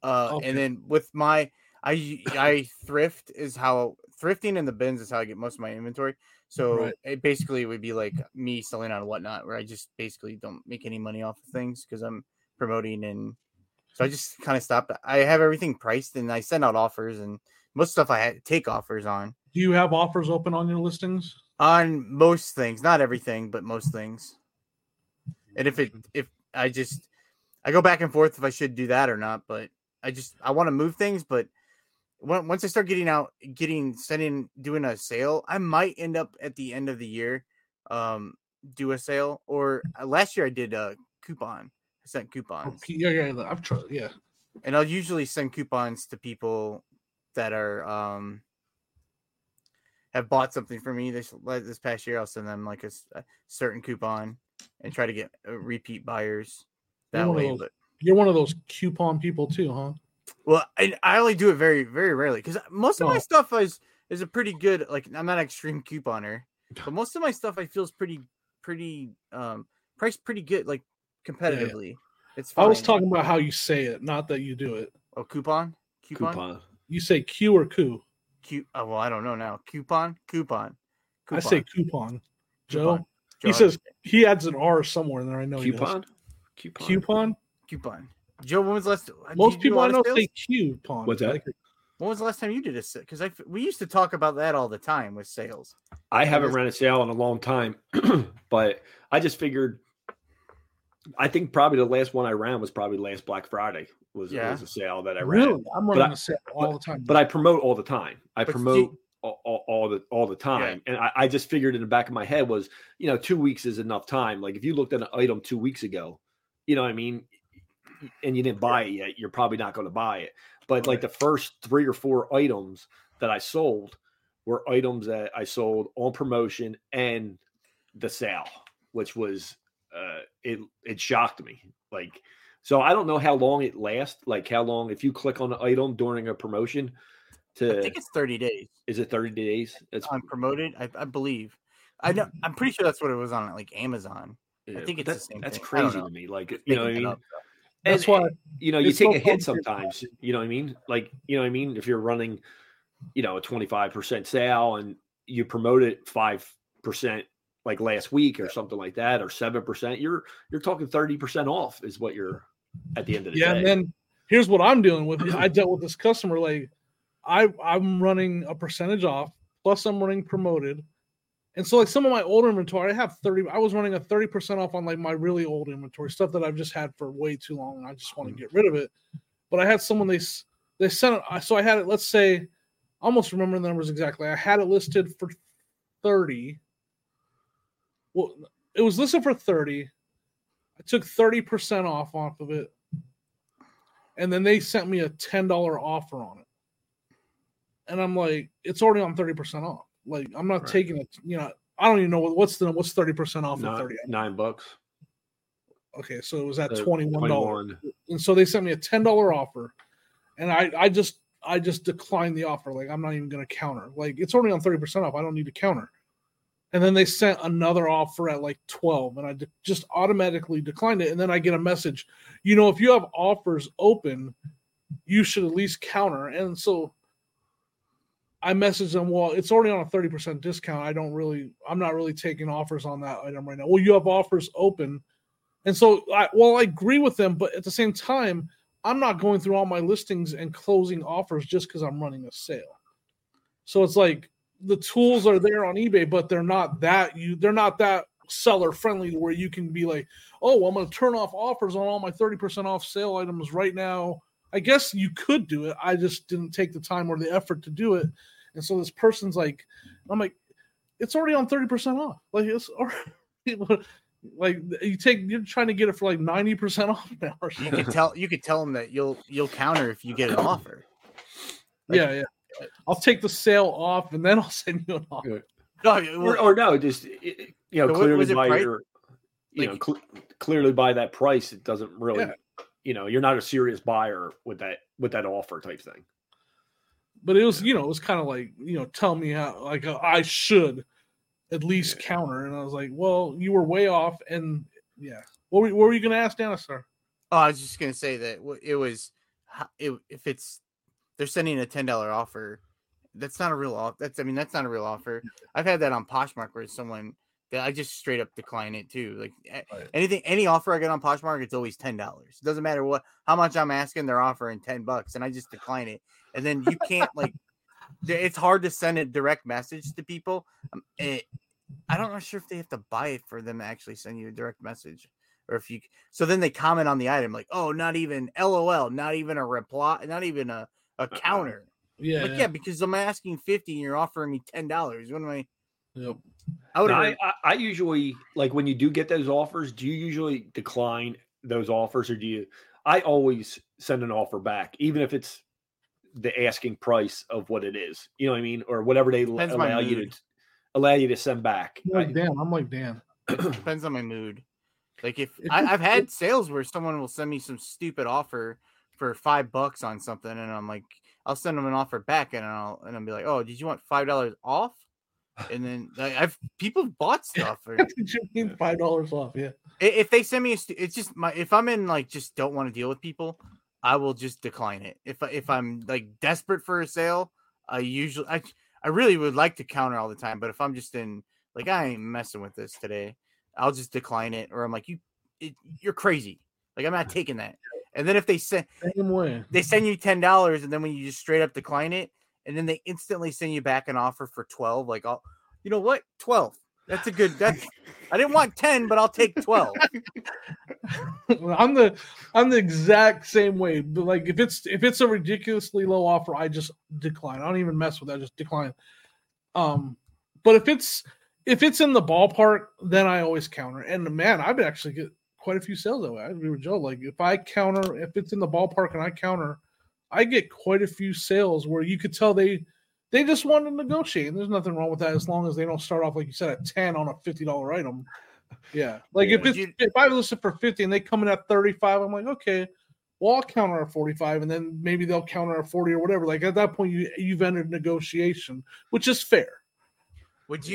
And then with my I thrift is how thrifting in the bins is how I get most of my inventory. So It basically would be like me selling on Whatnot where I just basically don't make any money off of things because I'm promoting, and so I just kind of stopped. I have everything priced and I send out offers, and most stuff I take offers on. Do you have offers open on your listings? On most things, not everything, but most things. And I go back and forth if I should do that or not, but I want to move things. But once I start doing a sale, I might end up at the end of the year, do a sale. Or last year I did a coupon. I sent coupons. Yeah. I've tried. Yeah. And I'll usually send coupons to people that are, have bought something for me this past year. I'll send them a certain coupon. And try to get repeat buyers that way. You're one of those coupon people too, huh? Well, I only do it very, very rarely because most of my stuff is a pretty good, like, I'm not an extreme couponer, but most of my stuff I feel is pretty priced pretty good, like competitively. Yeah. It's fine. I was talking about how you say it, not that you do it. Oh, coupon. You say Q or coup? Oh, well, I don't know now. Coupon. I say coupon. Joe. He says he adds an R somewhere, and then I know coupon. Joe, when was the last? Most people I know say coupon. What's that? When was the last time you did a sale? Because we used to talk about that all the time with sales. I haven't ran a sale in a long time, but I just figured. I think probably the last one I ran was probably last Black Friday was a sale that I ran. Really? I'm running a sale all the time. But I promote all the time. I promote all the time. Yeah. And I just figured in the back of my head was, 2 weeks is enough time. Like if you looked at an item 2 weeks ago, you know what I mean? And you didn't buy it yet, you're probably not going to buy it. But like the first 3 or 4 items that I sold were items that I sold on promotion and the sale, which was it shocked me. Like, so I don't know how long it lasts, like how long, if you click on the item during a promotion I think it's 30 days. Is it 30 days? It's promoted. I believe. I know. I'm pretty sure that's what it was on like Amazon. Yeah, I think it's the same thing. That's crazy to me. Like, you know what I mean? That's why, you take a hit sometimes, you know what I mean? Like, you know what I mean? If you're running, a 25% sale and you promote it 5%, like last week or something like that, or 7%, you're talking 30% off is what you're at the end of the day. Yeah, and then here's what I'm dealing with. I dealt with this customer. Like I'm running a percentage off, plus I'm running promoted. And so like some of my older inventory, I was running a 30% off on like my really old inventory, stuff that I've just had for way too long. And I just want to get rid of it. But I had someone, they sent it. So I had it, let's say, I almost remember the numbers exactly. I had it listed for 30. Well, it was listed for 30. I took 30% off of it. And then they sent me a $10 offer on it. And I'm like, it's already on 30% off. Like, I'm not taking it, I don't even know what's 30% off of 30. $9. Okay, so it was at $21. And so they sent me a $10 offer. And I just declined the offer. Like, I'm not even going to counter. Like, it's already on 30% off. I don't need to counter. And then they sent another offer at like 12, and I just automatically declined it. And then I get a message, if you have offers open, you should at least counter. And so I messaged them, well, it's already on a 30% discount. I'm not really taking offers on that item right now. Well, you have offers open. And so I agree with them, but at the same time, I'm not going through all my listings and closing offers just because I'm running a sale. So it's like, the tools are there on eBay, but they're not that seller friendly where you can be like, oh, well, I'm going to turn off offers on all my 30% off sale items right now. I guess you could do it. I just didn't take the time or the effort to do it. And so this person's like, I'm like, it's already on 30% off. Like it's already, like you're trying to get it for like 90% off now. Or something. You could tell them that you'll counter if you get an offer. Like, yeah. I'll take the sale off, and then I'll send you an offer. Clearly by that price, it doesn't really, you're not a serious buyer with that offer type thing. But it was, it was kind of like, tell me how, like I should at least counter, and I was like, well, you were way off, and yeah. What were you going to ask, Dennis, sir? Oh, I was just going to say that it was, if it's. They're sending a $10 offer. That's not a real offer. That's not a real offer. I've had that on Poshmark where someone that I just straight up decline it too. Like any offer I get on Poshmark, it's always $10. It doesn't matter how much I'm asking, they're offering $10 and I just decline it. And then you can't it's hard to send a direct message to people. I don't know sure if they have to buy it for them to actually send you a direct message. Or so then they comment on the item like, oh, not even LOL, not even a reply, not even a counter. Yeah. Like, yeah, because I'm asking 50 and you're offering me $10. What am I? Yep. I usually, like when you do get those offers, do you usually decline those offers or I always send an offer back, even if it's the asking price of what it is, you know what I mean? Or whatever they allow you to send back. I'm like, damn. It depends on my mood. Like I've had sales where someone will send me some stupid offer for $5 on something, and I'm like, I'll send them an offer back, and I'll be like, oh, did you want $5 off? And then people have bought stuff. Or, $5 off, yeah. If they send me, it's just if I'm in like just don't want to deal with people, I will just decline it. If I'm like desperate for a sale, I really would like to counter all the time, but if I'm just in like I ain't messing with this today, I'll just decline it. Or I'm like you're crazy. Like I'm not taking that. And then if they send you $10, and then when you just straight up decline it, and then they instantly send you back an offer for 12. Like, you know what? 12. That's a good. I didn't want 10, but I'll take 12. I'm the exact same way. But like if it's a ridiculously low offer, I just decline. I don't even mess with that. I just decline. But if it's in the ballpark, then I always counter. And man, I've actually get quite a few sales that way. I agree with Joe. Like if it's in the ballpark and I counter, I get quite a few sales where you could tell they just want to negotiate, and there's nothing wrong with that as long as they don't start off like you said at 10 on a $50 item. Yeah, like if I listed for 50 and they come in at 35, I'm like, okay, well I'll counter at 45, and then maybe they'll counter at 40 or whatever. Like at that point, you've entered negotiation, which is fair. What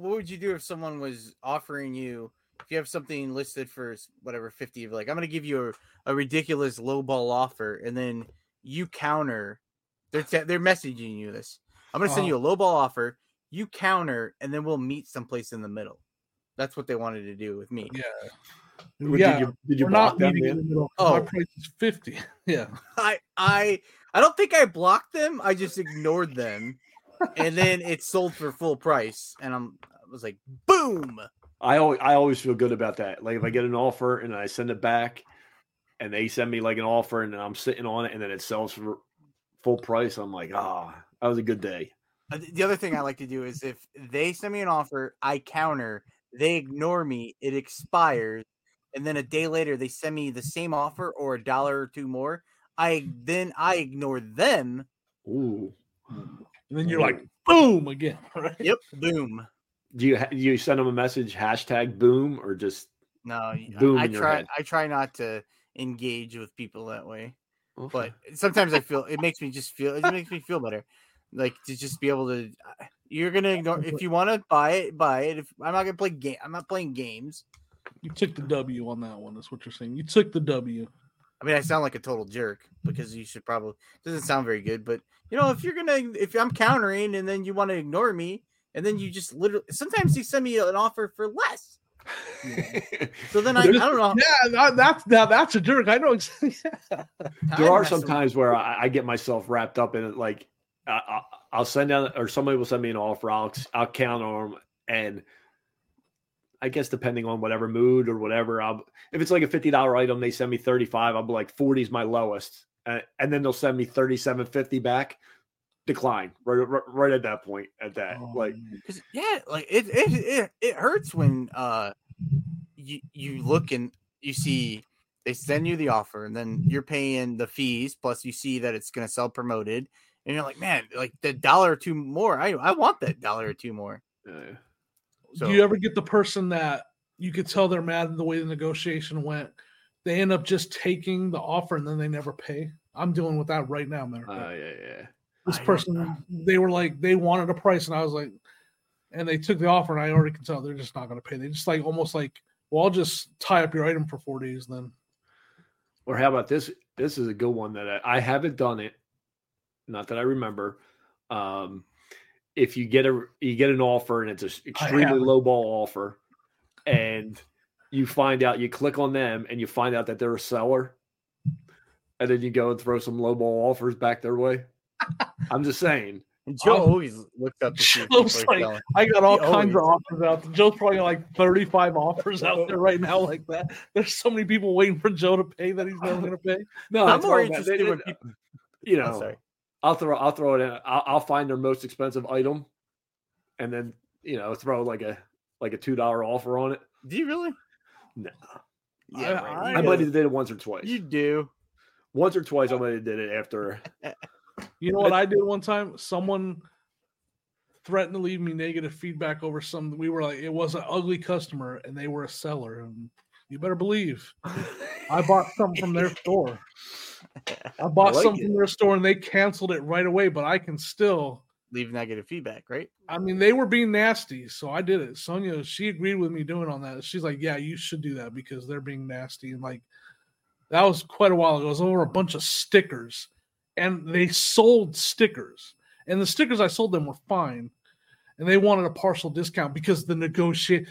would you do if someone was offering you, if you have something listed for whatever 50, like I'm going to give you a ridiculous lowball offer, and then you counter, they're messaging you this. I'm going to send you a lowball offer. You counter, and then we'll meet someplace in the middle. That's what they wanted to do with me. Yeah. Did you block them? My price is 50. Yeah. I don't think I blocked them. I just ignored them, and then it sold for full price. And I was like, boom. I always feel good about that. Like if I get an offer and I send it back, and they send me like an offer, and I'm sitting on it, and then it sells for full price, I'm like, that was a good day. The other thing I like to do is if they send me an offer, I counter, they ignore me, it expires, and then a day later they send me the same offer or $1 or $2 more. I ignore them. Ooh. And then you're like, boom again. Right? Yep, boom. Do you send them a message #boom or just no? Boom I try not to engage with people that way. But sometimes it makes me feel better. Like to just be able to, you're going to ignore, if you want to buy it. If I'm not going to play game, I'm not playing games. You took the W on that one. That's what you're saying. You took the W. I mean, I sound like a total jerk because you should probably, doesn't sound very good, but you know, if I'm countering and then you want to ignore me and then you just literally, sometimes they send me an offer for less. Yeah. So then I don't know. Yeah, that's a jerk. I know. Yeah. There are some times where I get myself wrapped up in it. Like I'll send out, or somebody will send me an offer. I'll count on them, and I guess depending on whatever mood or whatever, if it's like a $50 item, they send me 35. I'll be like 40 is my lowest, and then they'll send me 37.50 back. Decline right at that point. At that, it hurts when you look and you see they send you the offer, and then you're paying the fees plus you see that it's going to sell promoted, and you're like, man, like the $1 or $2 more. I want that $1 or $2 more. So, do you ever get the person that you could tell they're mad at the way the negotiation went? They end up just taking the offer and then they never pay. I'm dealing with that right now, man. Yeah. This person, they were like, they wanted a price, and I was like, and they took the offer, and I already can tell they're just not going to pay. They just like almost like, well, I'll just tie up your item for 4 days then. Or how about this? This is a good one that I haven't done it. Not that I remember. If you get an offer and it's an extremely low ball offer, and you find out, you click on them and you find out that they're a seller, and then you go and throw some low ball offers back their way. I'm just saying. Joe always looked up. Joe's like, I got all kinds of offers out. Joe's probably like 35 offers out there right now, like that. There's so many people waiting for Joe to pay that he's never going to pay. No, I'm more interested when people. You know, I'll throw it in. I'll find their most expensive item, and then you know, throw like a $2 offer on it. Do you really? No. Yeah, I might have did it once or twice. You do. Once or twice, I might have did it after. You know what I did one time? Someone threatened to leave me negative feedback over something. We were like, it was an ugly customer, and they were a seller. And you better believe. I bought something from their store. I bought something from their store and they canceled it right away, but I can still leave negative feedback, right? I mean, they were being nasty, so I did it. Sonia, she agreed with me doing on that. She's like, yeah, you should do that because they're being nasty. And like, that was quite a while ago. It was over a bunch of stickers, and they sold stickers. And the stickers I sold them were fine, and they wanted a partial discount because the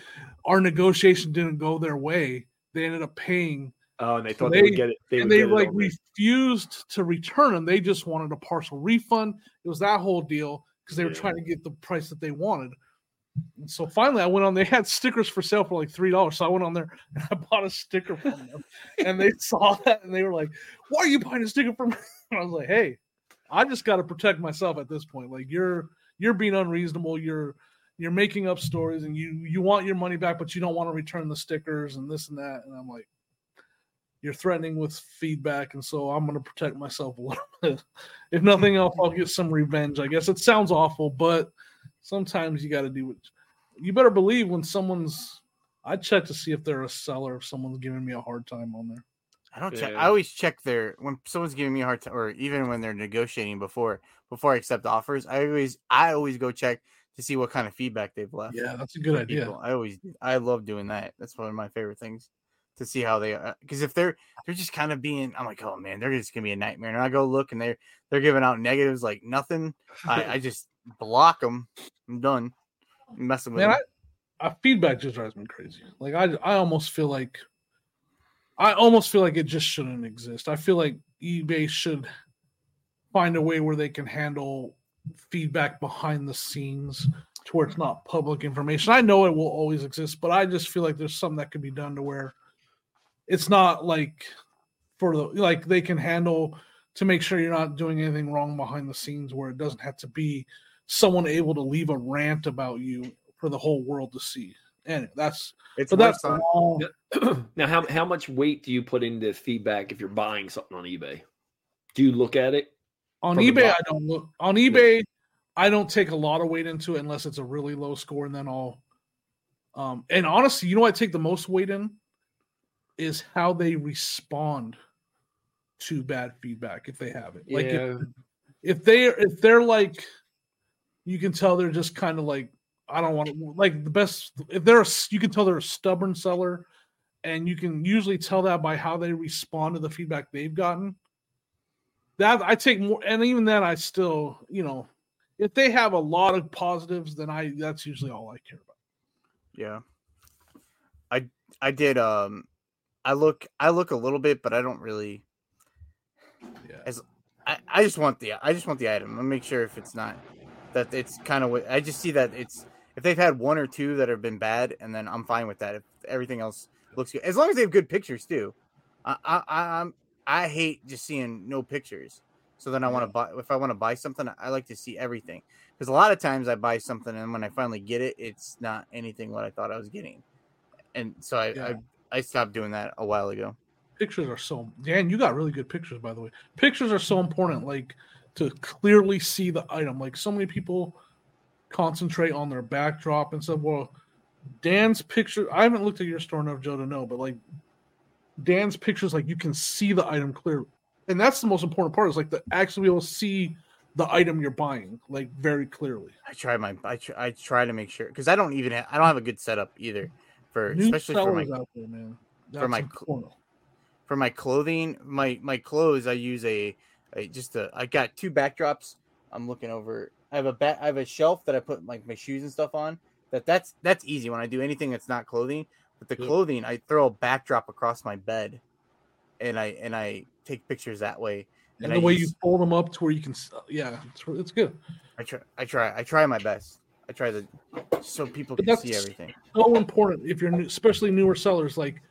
our negotiation didn't go their way. They ended up paying. Oh, and they thought they would get it. They refused to return them. They just wanted a partial refund. It was that whole deal because they were trying to get the price that they wanted. And so finally, I went on. They had stickers for sale for like $3, so I went on there and I bought a sticker from them. And they saw that and they were like, "Why are you buying a sticker from me?" And I was like, "Hey, I just got to protect myself at this point. Like you're being unreasonable. You're making up stories, and you want your money back, but you don't want to return the stickers and this and that." And I'm like, you're threatening with feedback, and so I'm going to protect myself a little bit. If nothing else, I'll get some revenge, I guess. It sounds awful, but sometimes you got to do it. You better believe when someone's – I check to see if they're a seller, if someone's giving me a hard time on there. I don't check. I always check their – when someone's giving me a hard time, or even when they're negotiating before I accept offers, I always go check to see what kind of feedback they've left. Yeah, that's a good idea. I love doing that. That's one of my favorite things. To see how they are, because if they're just kind of being, I'm like, oh man, they're just gonna be a nightmare. And I go look, and they're giving out negatives like nothing. I just block them. I'm done I'm messing with them. Feedback just drives me crazy. Like I almost feel like it just shouldn't exist. I feel like eBay should find a way where they can handle feedback behind the scenes to where it's not public information. I know it will always exist, but I just feel like there's something that could be done to where it's not like they can handle to make sure you're not doing anything wrong behind the scenes, where it doesn't have to be someone able to leave a rant about you for the whole world to see. And that's all. Now, how much weight do you put into feedback if you're buying something on eBay? Do you look at it? On eBay, I don't look. On eBay, I don't take a lot of weight into it unless it's a really low score, and then I'll. And honestly, you know what I take the most weight in? Is how they respond to bad feedback if they have it. Like if they're like, you can tell they're just kind of like, I don't want to, like the best. If they're you can tell they're a stubborn seller, and you can usually tell that by how they respond to the feedback they've gotten. That I take more, and even then I still, if they have a lot of positives, then that's usually all I care about. Yeah, I did I look a little bit, but I don't really. Yeah. I just want the item. I make sure if it's not that it's kind of. I just see that it's if they've had one or two that have been bad, and then I'm fine with that. If everything else looks good, as long as they have good pictures too. I hate just seeing no pictures. So then I want to buy. If I want to buy something, I like to see everything, because a lot of times I buy something and when I finally get it, it's not anything what I thought I was getting, and so I stopped doing that a while ago. Pictures are so... Dan, you got really good pictures, by the way. Pictures are so important, like, to clearly see the item. Like, so many people concentrate on their backdrop and stuff. Well, Dan's picture... I haven't looked at your store enough, Joe, to know, but, like, Dan's pictures, like, you can see the item clearly. And that's the most important part, is, like, to actually be able to see the item you're buying, like, very clearly. I try to make sure... Because I don't even have... I don't have a good setup either. Especially for my outfit, man. For my clothing, my clothes, I use I got two backdrops. I'm looking over. I have a shelf that I put like my shoes and stuff on. That's easy when I do anything that's not clothing. But the clothing, I throw a backdrop across my bed, and I take pictures that way. And the way you fold them up to where you can, it's good. I try my best. I try to, so people can see everything. So important if you're new, especially newer sellers. Like,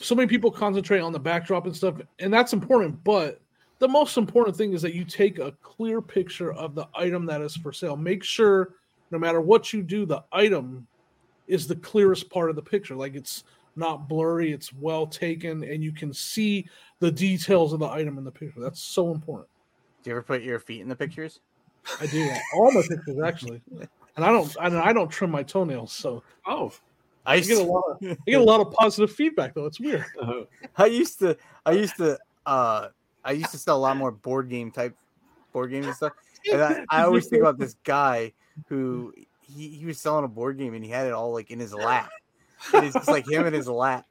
so many people concentrate on the backdrop and stuff, and that's important. But the most important thing is that you take a clear picture of the item that is for sale. Make sure, no matter what you do, the item is the clearest part of the picture. Like, it's not blurry, it's well taken, and you can see the details of the item in the picture. That's so important. Do you ever put your feet in the pictures? I do all my pictures, actually, and I don't trim my toenails. So, I get a lot of positive feedback though. It's weird. I used to sell a lot more board games and stuff. And I always think about this guy who he was selling a board game and he had it all like in his lap. And it's just like him in his lap.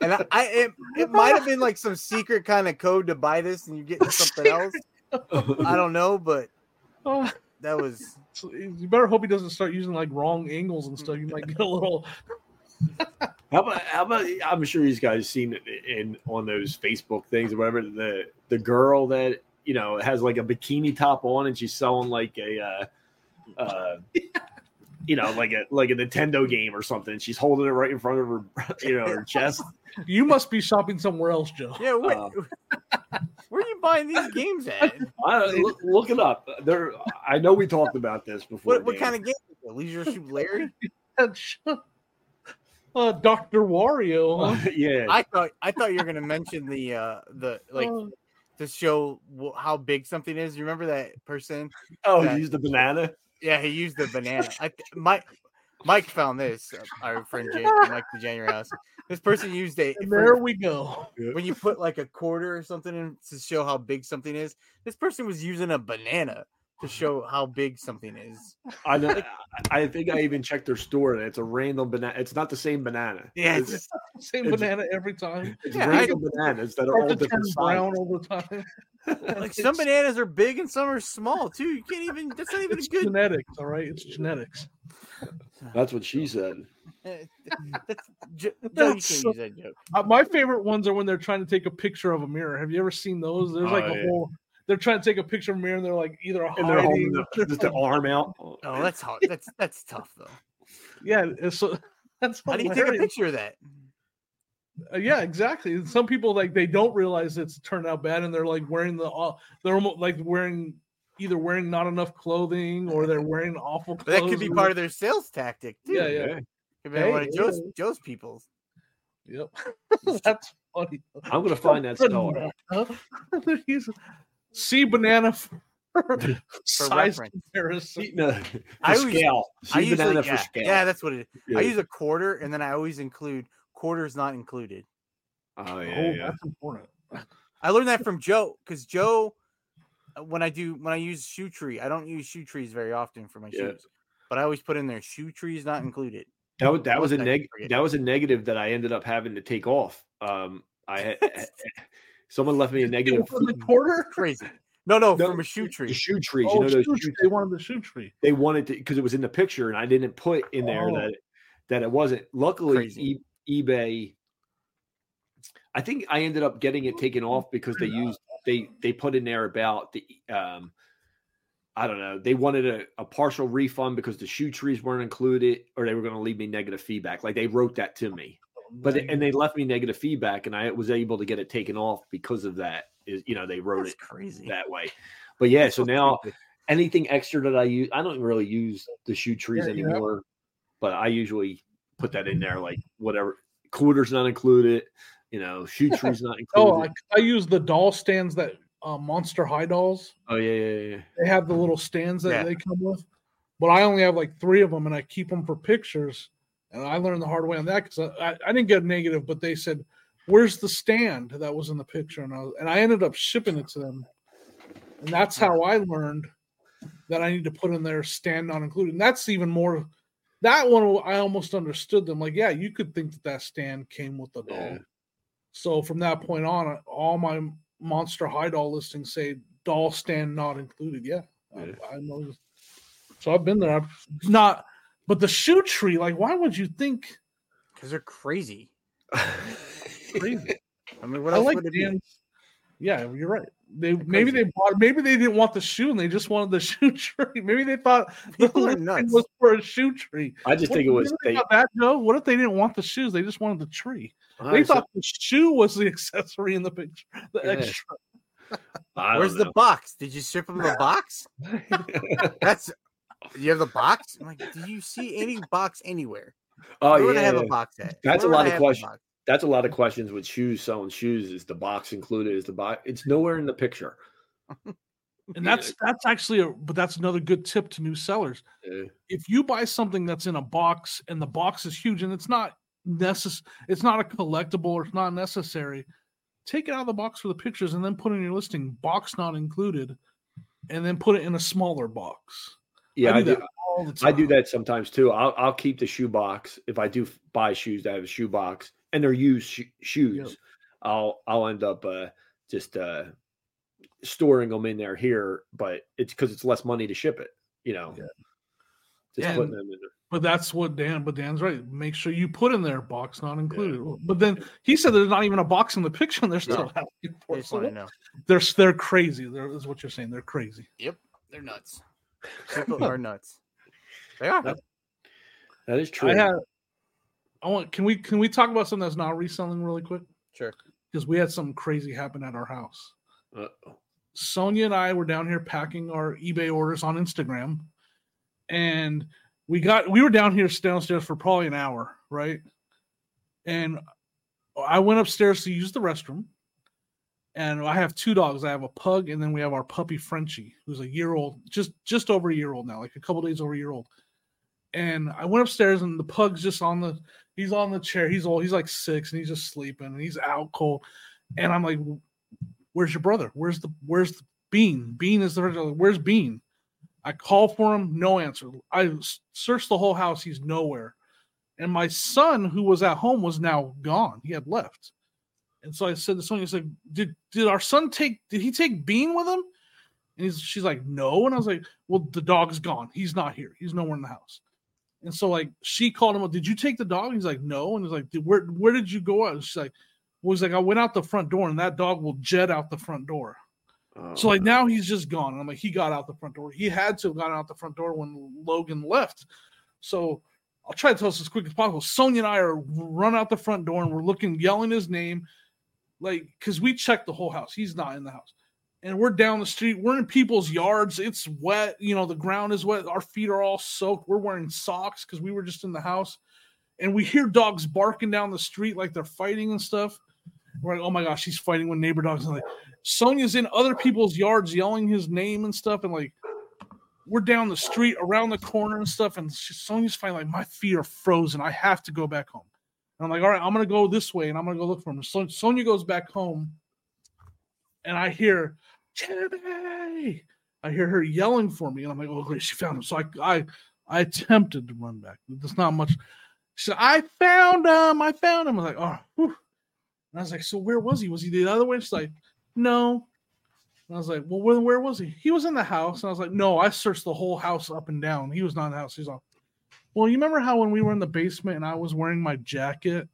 And it might have been like some secret kind of code to buy this and you're getting something else. I don't know, but that was. You better hope he doesn't start using like wrong angles and stuff. You might get a little. How about? I'm sure you guys have seen it on those Facebook things or whatever. The girl that has like a bikini top on and she's selling like a, like a Nintendo game or something. She's holding it right in front of her, her chest. You must be shopping somewhere else, Joe. Yeah. Where are you buying these games at? Look it up. I know we talked about this before. What kind of game is it? Leisure Suit Larry? Dr. Wario. Yeah. I thought you were going to mention to show how big something is. You remember that person? Oh, he used the banana? Yeah, he used the banana. Mike found this. Our friend Jake, Mike the January House. This person used a. And there we go. When you put like a quarter or something in to show how big something is, this person was using a banana to show how big something is. I know. I think I even checked their store. And it's a random banana. It's not the same banana. Yeah, it's the same banana every time. It's random bananas that are all different brown all the time. Like some bananas are big and some are small too. You can't even. That's not even good genetics. All right, it's genetics. That's what she said. Use that joke. My favorite ones are when they're trying to take a picture of a mirror. Have you ever seen those? There's whole. They're trying to take a picture of a mirror, and they're like either holding just the arm out. Oh, that's hard. That's tough though. Yeah. So that's how hilarious. Do you take a picture of that? Yeah, exactly. Some people they don't realize it's turned out bad, and they're like they're almost like wearing not enough clothing, or they're wearing awful clothes. That could be part of their sales tactic too. Yeah, yeah. Could be one of Joe's people. Yep, that's funny. I'm gonna find that store. See banana for size comparison. No, I usually, for scale. Yeah, that's what it is. Yeah. I use a quarter, and then I always include. Quarters not included. Oh yeah. That's important. I learned that from Joe because Joe, when I use shoe tree, I don't use shoe trees very often for my shoes, but I always put in there shoe trees not included. That was a negative that I ended up having to take off. Someone left me a negative from the quarter. Crazy. No, from a shoe tree. The shoe trees. They wanted the shoe tree. They wanted to because it was in the picture, and I didn't put in there that it wasn't. Luckily. eBay, I think I ended up getting it taken off because they put in there about the I don't know, they wanted a partial refund because the shoe trees weren't included, or they were going to leave me negative feedback. Like they wrote that to me, and they left me negative feedback, and I was able to get it taken off because of that. They wrote That's it crazy. That way, but yeah. So now anything extra that I use, I don't really use the shoe trees anymore, but I usually. Put that in there, like whatever quarters not included, shoe trees not included. Oh, I use the doll stands that Monster High dolls. Oh yeah. They have the little stands that they come with, but I only have like 3 of them, and I keep them for pictures. And I learned the hard way on that because I didn't get a negative, but they said, "Where's the stand that was in the picture?" And I ended up shipping it to them, and that's how I learned that I need to put in there stand not included. And that's even more. That one, I almost understood them. Like, yeah, you could think that stand came with the doll. Yeah. So from that point on, all my Monster High doll listings say doll stand not included. Yeah. I know. So I've been there. But the shoe tree, like, why would you think? Because they're crazy. Crazy. I mean, what else would it be? Yeah, you're right. Maybe they didn't want the shoe and they just wanted the shoe tree. Maybe they thought the listing was for a shoe tree. What if they didn't want the shoes? They just wanted the tree. They thought the shoe was the accessory in the picture. The extra. Where's the box? Did you ship them the box? You have the box? I'm like, do you see any box anywhere? Where would I have a box at? That's a lot of questions. That's a lot of questions with shoes, selling shoes. Is the box included? It's nowhere in the picture. And that's actually that's another good tip to new sellers. Yeah. If you buy something that's in a box and the box is huge and it's not a collectible or it's not necessary, take it out of the box for the pictures and then put in your listing box not included, and then put it in a smaller box. Yeah, I do that all the time. I do that sometimes too. I'll keep the shoe box if I do buy shoes that have a shoe box and they're used shoes. Yep. I'll end up just storing them in there here, but it's because it's less money to ship it, you know. Yeah. Putting them in there. But that's what Dan's right. Make sure you put in there box not included. Yeah. But then he said there's not even a box in the picture, and they're still asking for it. So they're crazy. That's what you're saying. They're crazy. Yep, they're nuts. People are nuts. They are. That is true. Can we talk about something that's not reselling really quick? Sure. Because we had something crazy happen at our house. Uh-oh. Sonia and I were down here packing our eBay orders on Instagram, and we were down here downstairs for probably an hour, right? And I went upstairs to use the restroom, and I have two dogs. I have a pug, and then we have our puppy Frenchie, who's a year old, just over a year old now, like a couple days over a year old. And I went upstairs, and the pug's just he's on the chair. He's old. He's like 6, and he's just sleeping, and he's out cold. And I'm like, where's your brother? Where's the Bean? Bean is the original. Where's Bean? I call for him, no answer. I searched the whole house. He's nowhere. And my son, who was at home, was now gone. He had left. And so I said to Sonia, I said, did our son did he take Bean with him? And she's like, no. And I was like, well, the dog's gone. He's not here. He's nowhere in the house. And so like she called him, did you take the dog? He's like, no. And he's like, where did you go out? And she's like, I went out the front door, and that dog will jet out the front door. Oh, so like now he's just gone. And I'm like, he got out the front door. He had to have gotten out the front door when Logan left. So I'll try to tell us as quick as possible. Sonia and I are run out the front door, and we're yelling his name, like, because we checked the whole house. He's not in the house. And we're down the street. We're in people's yards. It's wet. You know, the ground is wet. Our feet are all soaked. We're wearing socks because we were just in the house. And we hear dogs barking down the street like they're fighting and stuff. We're like, oh my gosh, he's fighting with neighbor dogs. And like, Sonia's in other people's yards yelling his name and stuff. And like, we're down the street around the corner and stuff. And Sonia's fighting, like, my feet are frozen. I have to go back home. And I'm like, all right, I'm going to go this way and I'm going to go look for him. So Sonia goes back home, and I hear, Jimmy! I hear her yelling for me. And I'm like, oh, great, she found him. So I attempted to run back. There's not much. She said, I found him. I'm like, oh, whew. And I was like, so where was he? Was he the other way? She's like, no. And I was like, well, where was he? He was in the house. And I was like, no, I searched the whole house up and down. He was not in the house. He's on. Well, you remember how when we were in the basement and I was wearing my jacket?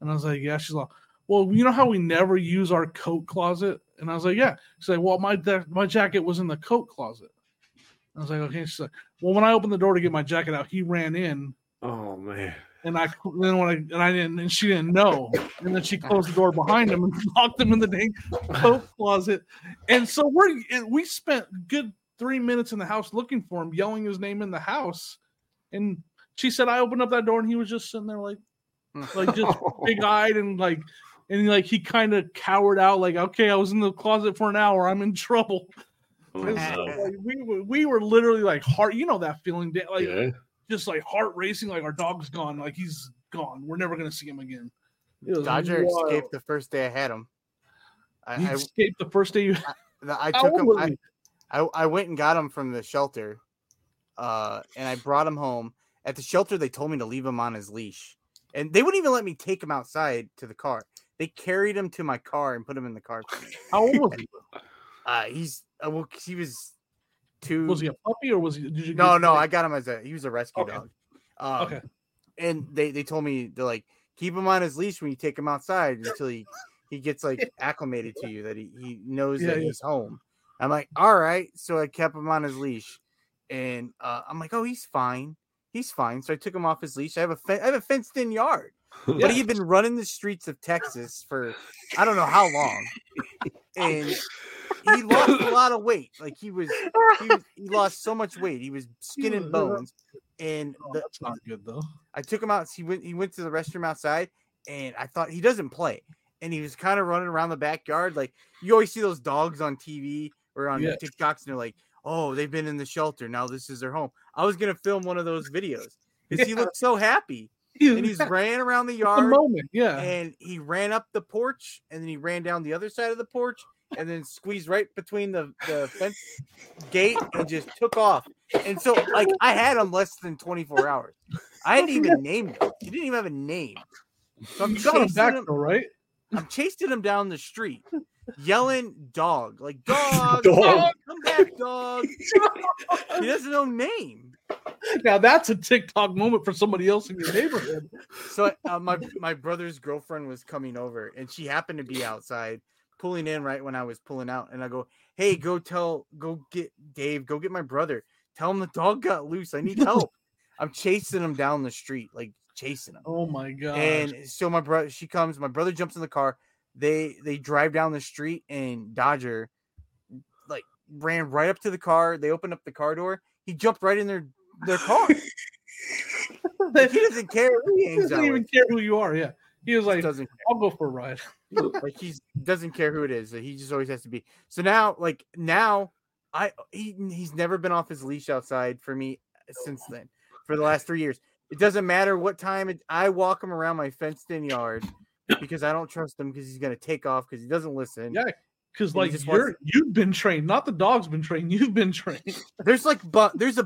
And I was like, yeah. She's like, well, you know how we never use our coat closet? And I was like, yeah. She's like, well, my jacket was in the coat closet. And I was like, okay. She's like, well, when I opened the door to get my jacket out, he ran in. Oh, man. And she didn't know, and then she closed the door behind him and locked him in the dang coat closet. And so we spent good 3 minutes in the house looking for him, yelling his name in the house. And she said, I opened up that door, and he was just sitting there, like just big eyed and he kind of cowered out, like, okay, I was in the closet for an hour, I'm in trouble. And so, like, we were literally like heart, you know that feeling, like. Yeah. Just like heart racing, like our dog's gone, like he's gone. We're never gonna see him again. Dodger escaped the first day I had him. He escaped the first day you. I took him. I went and got him from the shelter, and I brought him home. At the shelter, they told me to leave him on his leash, and they wouldn't even let me take him outside to the car. They carried him to my car and put him in the car. How old was he? He was. Was he a puppy or was he? Did you no. I got him he was a rescue dog. Okay. And they told me to like keep him on his leash when you take him outside until he gets like acclimated to you, that he knows that he's home. I'm like, all right. So I kept him on his leash, and I'm like, oh, he's fine. He's fine. So I took him off his leash. I have a fenced in yard, but he'd been running the streets of Texas for I don't know how long, and. He lost a lot of weight. Like he lost so much weight. He was skin and bones. And that's not good though. I took him out. He went to the restroom outside, and I thought he doesn't play. And he was kind of running around the backyard. Like you always see those dogs on TV or on TikToks, and they're like, oh, they've been in the shelter. Now this is their home. I was going to film one of those videos because he looked so happy. And he's ran around the yard. The moment, yeah. And he ran up the porch, and then he ran down the other side of the porch, and then squeezed right between the fence gate and just took off. And so, like, I had him less than 24 hours. I hadn't even named him. He didn't even have a name. So I'm I'm chasing him down the street, yelling "dog," like "dog, come back, dog." He doesn't know name. Now that's a TikTok moment for somebody else in your neighborhood. So my brother's girlfriend was coming over, and she happened to be outside, pulling in right when I was pulling out. And I go, "Hey, go get Dave, go get my brother. Tell him the dog got loose. I need help." I'm chasing him down the street, like chasing him. Oh my god! And so my brother, she comes. My brother jumps in the car. They drive down the street, and Dodger like ran right up to the car. They opened up the car door. He jumped right in their car. Like, he doesn't care. He doesn't even care who you are. Yeah, he was like, "I'll go for a ride." Like he doesn't care who it is. He just always has to be. So now, like he's never been off his leash outside for me since then. For the last 3 years, it doesn't matter what time I walk him around my fenced-in yard. Because I don't trust him, because he's going to take off because he doesn't listen. Yeah, because like you've been trained, not the dog's been trained. You've been trained. There's a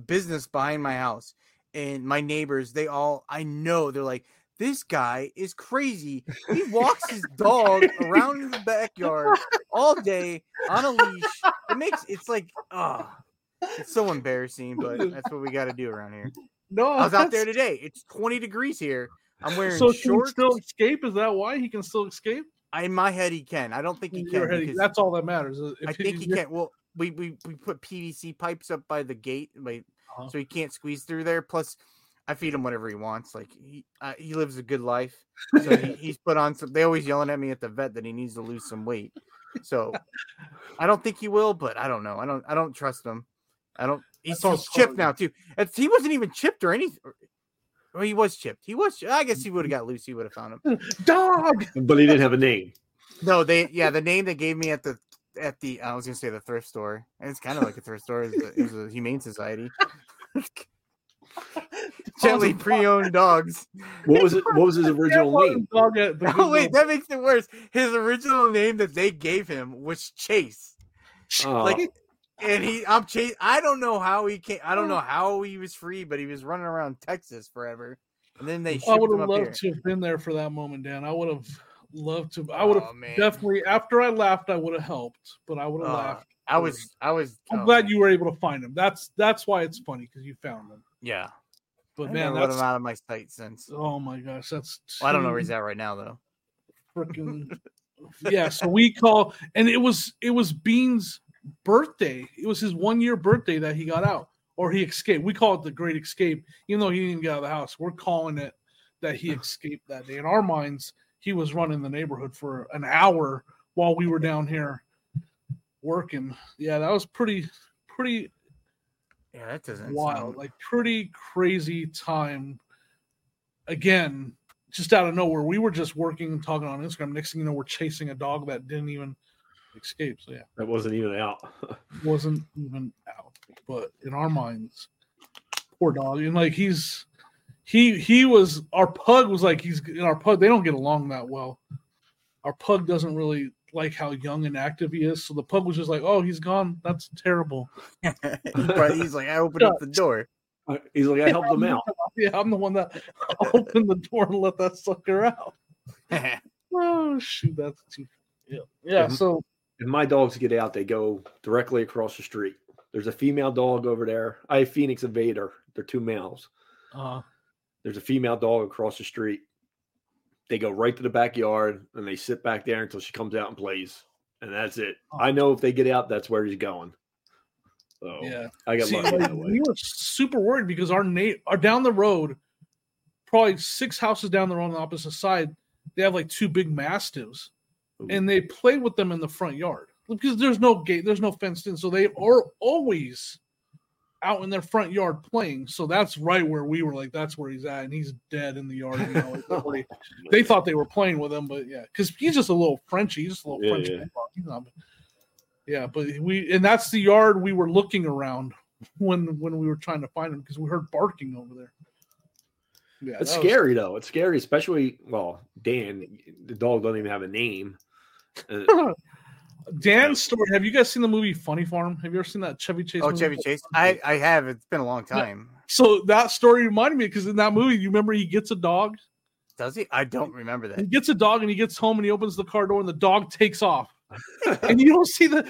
business behind my house, and my neighbors, I know they're like, this guy is crazy. He walks his dog around in the backyard all day on a leash. It's so embarrassing, but that's what we got to do around here. No, I was out there today. It's 20 degrees here. I'm wearing shorts. Can he still escape? Is that why he can still escape? In my head, he can. I don't think he can. That's all that matters. I think he can. Well, we put PVC pipes up by the gate, so he can't squeeze through there. Plus, I feed him whatever he wants. Like he lives a good life. So he's put on some. They always yelling at me at the vet that he needs to lose some weight. So I don't think he will, but I don't know. I don't trust him. He's so chipped now too. He wasn't even chipped or anything. Well, he was chipped. I guess he would have got loose. He would have found him. Dog. But he didn't have a name. No, the name they gave me at the I was gonna say the thrift store. And it's kind of like a thrift store. It was a humane society. Gently pre-owned dogs. What was his original name? Oh wait, that makes it worse. His original name that they gave him was Chase. And I'm chasing. I don't know how he came. I don't know how he was free, but he was running around Texas forever. And then they shipped him up here. I would have loved to have been there for that moment, Dan. I would have loved to. I would have definitely. After I laughed, I would have helped, but I would have laughed. I'm glad you were able to find him. That's why it's funny, because you found him. Yeah, but man, that's him out of my sight since. Oh my gosh, that's. I don't know where he's at right now though. Freaking yeah. So we call, and it was Bean's birthday. It was his 1 year birthday that he got out, or he escaped. We call it the Great Escape, even though he didn't get out of the house. We're calling it that he escaped that day. In our minds, he was running the neighborhood for an hour while we were down here working. Yeah, that was pretty. Yeah, that doesn't wild, like pretty crazy time. Again, just out of nowhere, we were just working and talking on Instagram. Next thing you know, we're chasing a dog that didn't even. Escapes, yeah. That wasn't even out. But in our minds, poor dog. And like our pug, they don't get along that well. Our pug doesn't really like how young and active he is. So the pug was just like, oh, he's gone. That's terrible. He's like, I opened up the door. He's like, I helped him out. Yeah, I'm the one that opened the door and let that sucker out. Oh shoot, that's too funny. Yeah, so if my dogs get out, they go directly across the street. There's a female dog over there. I have Phoenix and Vader. They're two males. There's a female dog across the street. They go right to the backyard, and they sit back there until she comes out and plays. And that's it. I know if they get out, that's where he's going. So yeah. I got lucky that way. We were super worried because our are down the road, probably six houses down the road on the opposite side, they have like two big mastiffs. And they play with them in the front yard because there's no gate, there's no fenced in. So they are always out in their front yard playing. So that's right where we were like, that's where he's at. And he's dead in the yard. You know, like, they thought they were playing with him, but yeah, because he's just a little Frenchie. He's just a little Frenchie. Yeah. Yeah, but that's the yard we were looking around when we were trying to find him because we heard barking over there. Yeah, it's scary though. It's scary, especially Dan. The dog doesn't even have a name. Dan's story. Have you guys seen the movie Funny Farm? Have you ever seen that Chevy Chase? Oh, movie? Chevy Chase. I have. It's been a long time. Yeah. So that story reminded me because in that movie, you remember he gets a dog. Does he? I don't remember that. He gets a dog and he gets home and he opens the car door and the dog takes off. And you don't see the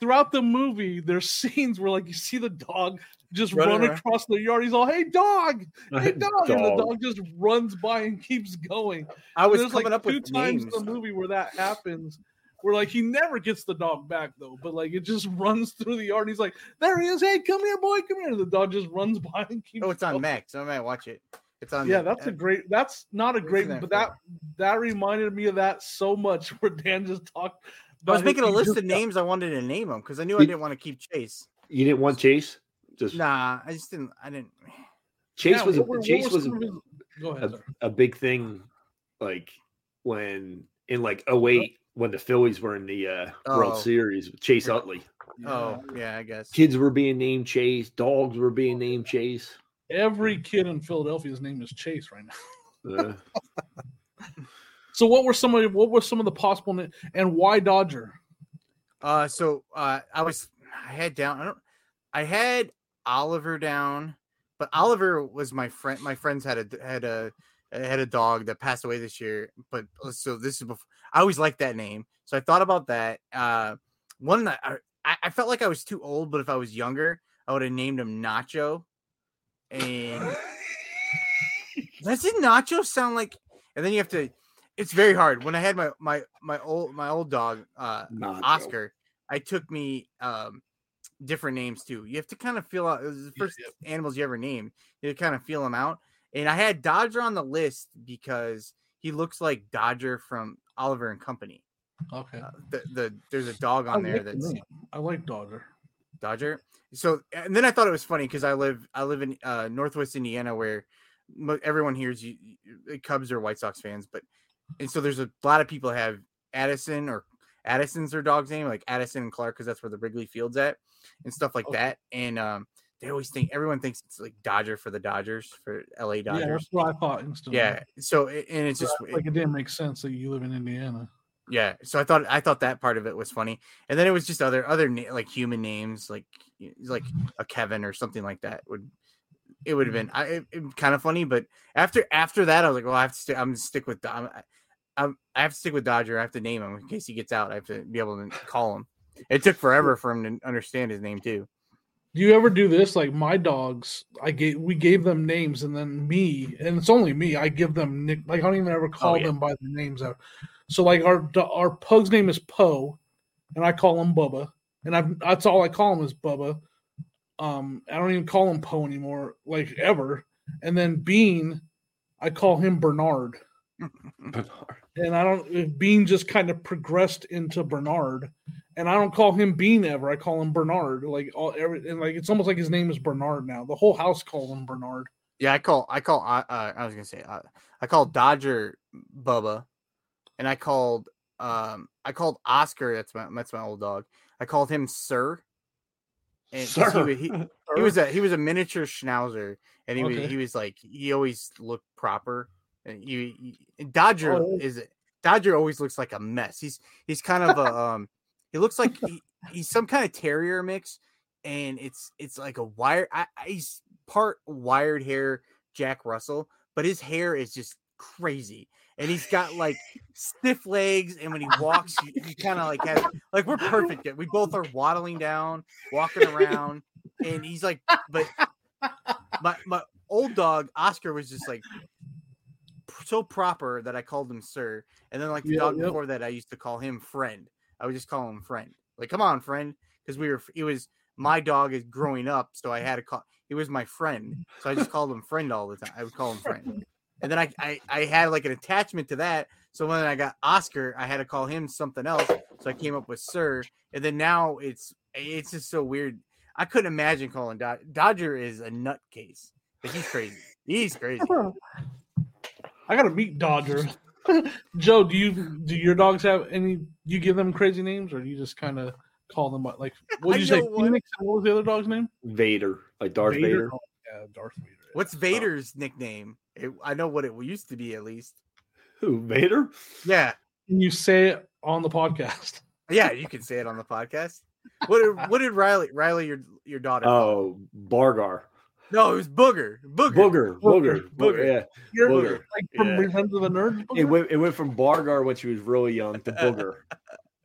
throughout the movie. There's scenes where you see the dog just run across the yard. He's all, "Hey dog, hey dog!" And the dog just runs by and keeps going. I was coming up with two names. Times in the movie where that happens. We're he never gets the dog back, though. But, it just runs through the yard. And he's like, there he is. Hey, come here, boy. Come here. And the dog just runs by and keeps it's on Max. I might watch it. It's on. Yeah, that's not a great one. But that reminded me of that so much where Dan just talked. I was making a list of names I wanted to name them because I knew I didn't want to keep Chase. You didn't want Chase? Nah, I just didn't. I didn't. Chase was a big thing, when in 08. When the Phillies were in the World Series, Chase Utley. Oh, yeah, I guess. Kids were being named Chase. Dogs were being named Chase. Every kid in Philadelphia's name is Chase right now. So what were some of the possible names, and why Dodger? I had Oliver down, but Oliver was my friend. My friends had a dog that passed away this year, but so this is before. I always liked that name, so I thought about that. One that I felt like I was too old, but if I was younger, I would have named him Nacho. And doesn't Nacho sound like? And then you have to. It's very hard. When I had my old dog Oscar, I took me different names too. You have to kind of feel out. It was the first animals you ever named. You kind of feel them out. And I had Dodger on the list because he looks like Dodger from Oliver and Company. Okay. There's a dog on there that's. I like Dodger. Dodger. So and then I thought it was funny because I live in Northwest Indiana where everyone hears you Cubs or White Sox fans, so there's a lot of people have Addison or Addison's their dog's name, like Addison and Clark because that's where the Wrigley Field's at and stuff that. And they always think everyone thinks it's Dodger for the Dodgers for LA Dodgers. Yeah, that's what I thought instantly. Yeah. So and it's just it didn't make sense that you live in Indiana. Yeah. So I thought that part of it was funny, and then it was just other human names like a Kevin or something like that would have been kind of funny, but after that I was like, well, I have to stick with Dodger. I have to name him in case he gets out. I have to be able to call him. It took forever for him to understand his name too. Do you ever do this? My dogs, we gave them names, and then me, and it's only me, I give them nick. I don't even ever call them by their names. So our pug's name is Poe, and I call him Bubba, and that's all I call him is Bubba. I don't even call him Poe anymore, ever. And then Bean, I call him Bernard. And Bean just kind of progressed into Bernard. And I don't call him Bean ever. I call him Bernard. It's almost like his name is Bernard now. The whole house calls him Bernard. Yeah, I called Dodger Bubba, and I called Oscar. That's my old dog. I called him Sir. And Sir. He was a miniature schnauzer, and he always looked proper. And Dodger Dodger always looks like a mess. He's kind of a He looks like he's some kind of terrier mix, and it's like a wire. He's part wired hair Jack Russell, but his hair is just crazy, and he's got stiff legs. And when he walks, he kind of has we're perfect. We both are waddling down, walking around, and he's but my old dog Oscar was just so proper that I called him Sir, and then the dog before that I used to call him Friend. I would just call him Friend. Come on, Friend, because it was my dog is growing up, so I had to call. He was my friend, so I just called him Friend all the time. I would call him Friend, and then I had an attachment to that. So when I got Oscar, I had to call him something else. So I came up with Sir, and then now it's just so weird. I couldn't imagine calling Dodger is a nutcase. He's crazy. He's crazy. I gotta meet Dodger. Joe, do your dogs have any? You give them crazy names, or do you just kind of call them like what did you say? What? Phoenix, and what was the other dog's name? Vader, like Darth Vader. Vader. Oh, yeah, Darth Vader. What's Vader's nickname? I know what it used to be, at least. Who, Vader? Yeah. Can you say it on the podcast? Yeah, you can say it on the podcast. What did Riley your daughter? Oh, Bargar. No, it was Booger. Yeah, Booger. Like from Return of the Nerds. It went from Bargar when she was really young to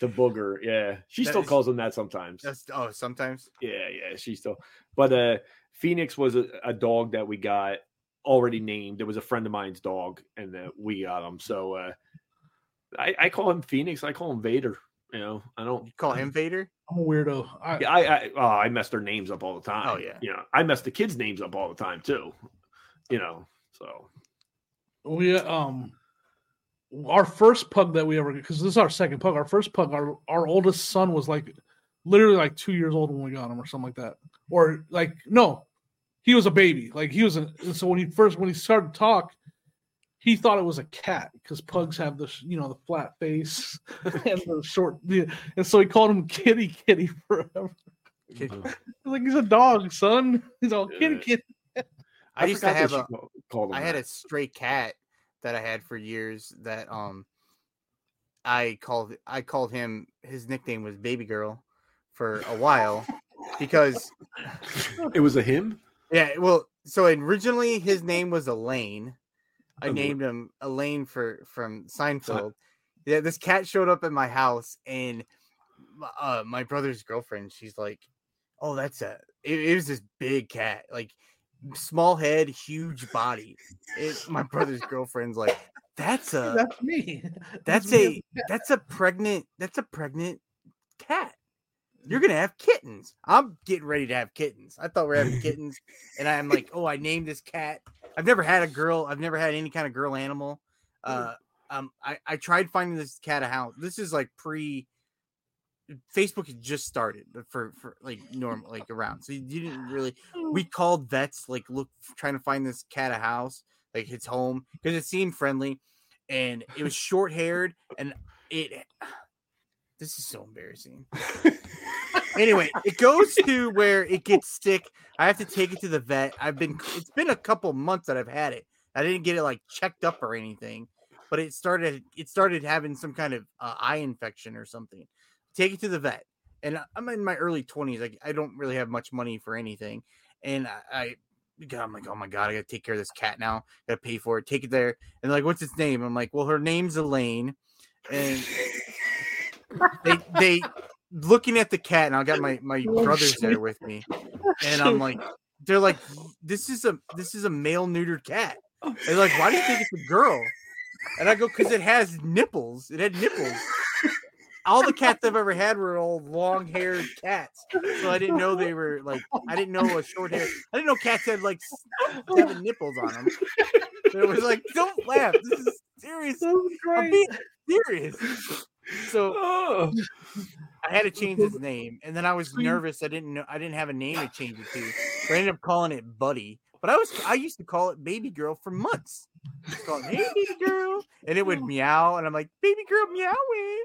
Booger. Yeah, she still calls him that sometimes. Sometimes. Yeah, she still. But Phoenix was a dog that we got already named. It was a friend of mine's dog, and we got him. So I call him Phoenix. I call him Vader. You know, I don't. You call him Vader? I'm a weirdo. I mess their names up all the time. Oh yeah. You know, I mess the kids' names up all the time too. You know, so we our first pug that we ever, because this is our second pug. Our first pug, our oldest son was like literally like 2 years old when we got him, or something like that. Or like no, he was a baby. Like he was so when he started to talk. He thought it was a cat because pugs have this, you know, the flat face and the short, and so he called him Kitty forever. Kitty. Like he's a dog, son. He's all Kitty. I used to have I had a stray cat that I had for years that I called him. His nickname was Baby Girl for a while because it was a him. Yeah, well, so originally his name was Elaine. I named him Elaine from Seinfeld. Yeah, this cat showed up at my house, and my brother's girlfriend, she's like, "Oh, that's a." It was this big cat, like small head, huge body. My brother's girlfriend's like, "That's me. That's a pregnant cat. You're gonna have kittens. I'm getting ready to have kittens. I thought we were having kittens, and I'm like, oh, I named this cat." I've never had a girl. I've never had any kind of girl animal. I tried finding this cat a house. This is like pre Facebook had just started, but for like normal, like around. So you didn't really, we called vets, like trying to find this cat a house, like its home. Cause it seemed friendly and it was short haired and this is so embarrassing. Anyway, it goes to where it gets sick. I have to take it to the vet. It's been a couple months that I've had it. I didn't get it like checked up or anything, but it started having some kind of eye infection or something. Take it to the vet. And I'm in my early 20s. I don't really have much money for anything. And I'm like, oh my God, I got to take care of this cat now. Got to pay for it. Take it there. And like, what's its name? I'm like, well, her name's Elaine. And they looking at the cat, and I got my brothers there with me, and I'm like, they're like, this is a male neutered cat. They're like, why do you think it's a girl? And I go, because it has nipples. It had nipples. All the cats I've ever had were all long haired cats, so I didn't know they were like. I didn't know a short hair. I didn't know cats had like seven nipples on them. So it was like, don't laugh. This is serious. I'm being serious. So I had to change his name, and then I was nervous. I didn't have a name to change it to. So I ended up calling it Buddy. But I used to call it Baby Girl for months. Just call it, hey, Baby Girl, and it would meow, and I'm like, Baby Girl meowing,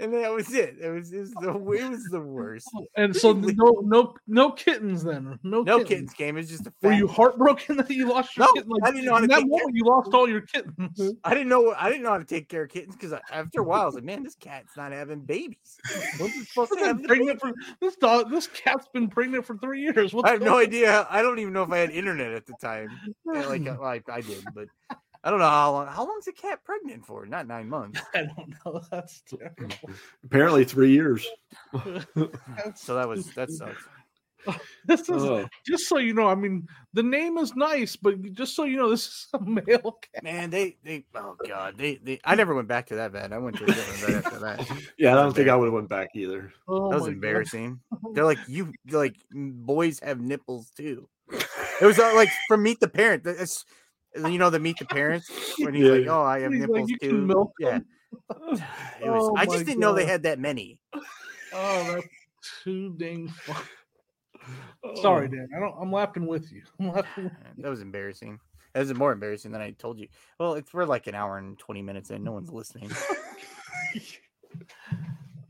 and that was it. It was the worst. And so no kittens then. No kittens came. It's just a fact. Were you heartbroken that you lost your kittens? Like, I didn't know how to take care. You lost all your kittens. I didn't know how to take care of kittens because after a while I was like, man, this cat's not having babies. What's it supposed to have pregnant for? This cat's been pregnant for 3 years. I have no idea. I don't even know if I had internet at the time. I did, but I don't know how long's a cat pregnant for? Not 9 months. I don't know. That's terrible. Apparently 3 years. So that sucks. This is just so you know. I mean, the name is nice, but just so you know, this is a male cat. Man, I never went back to that vet. I went to a different vet after that. Yeah, I don't think I would have went back either. Oh, that was embarrassing. They're like, boys have nipples too. It was like from Meet the Parent. You know, the Meet the Parents when he's like, "Oh, I have nipples like, too." Yeah, I just didn't know they had that many. Oh, that's too dang fun. Sorry, Dan. I'm laughing with you. That was embarrassing. That was more embarrassing than I told you. Well, we're like an hour and 20 minutes in. No one's listening.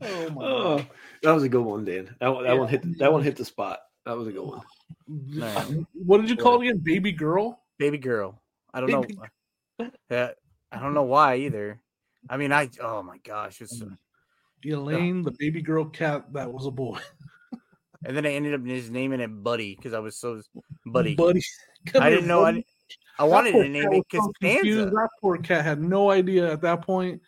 Oh my! God. That was a good one, Dan. That one hit the spot. That was a good one. Man. What did you call it again? Baby girl? Baby girl. I don't know. I don't know why either. I mean, oh my gosh, it's Elaine, the baby girl cat that was a boy. And then I ended up just naming it Buddy because I was so Buddy. I didn't know. I wanted to name it Costanza. That poor cat had no idea at that point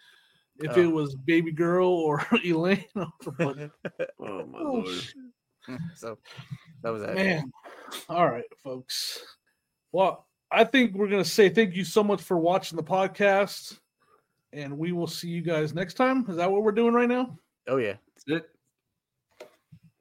if it was baby girl or Elaine. Oh my lord! So that was that. Man, all right, folks. Well, I think we're gonna say thank you so much for watching the podcast, and we will see you guys next time. Is that what we're doing right now? Oh yeah, that's it.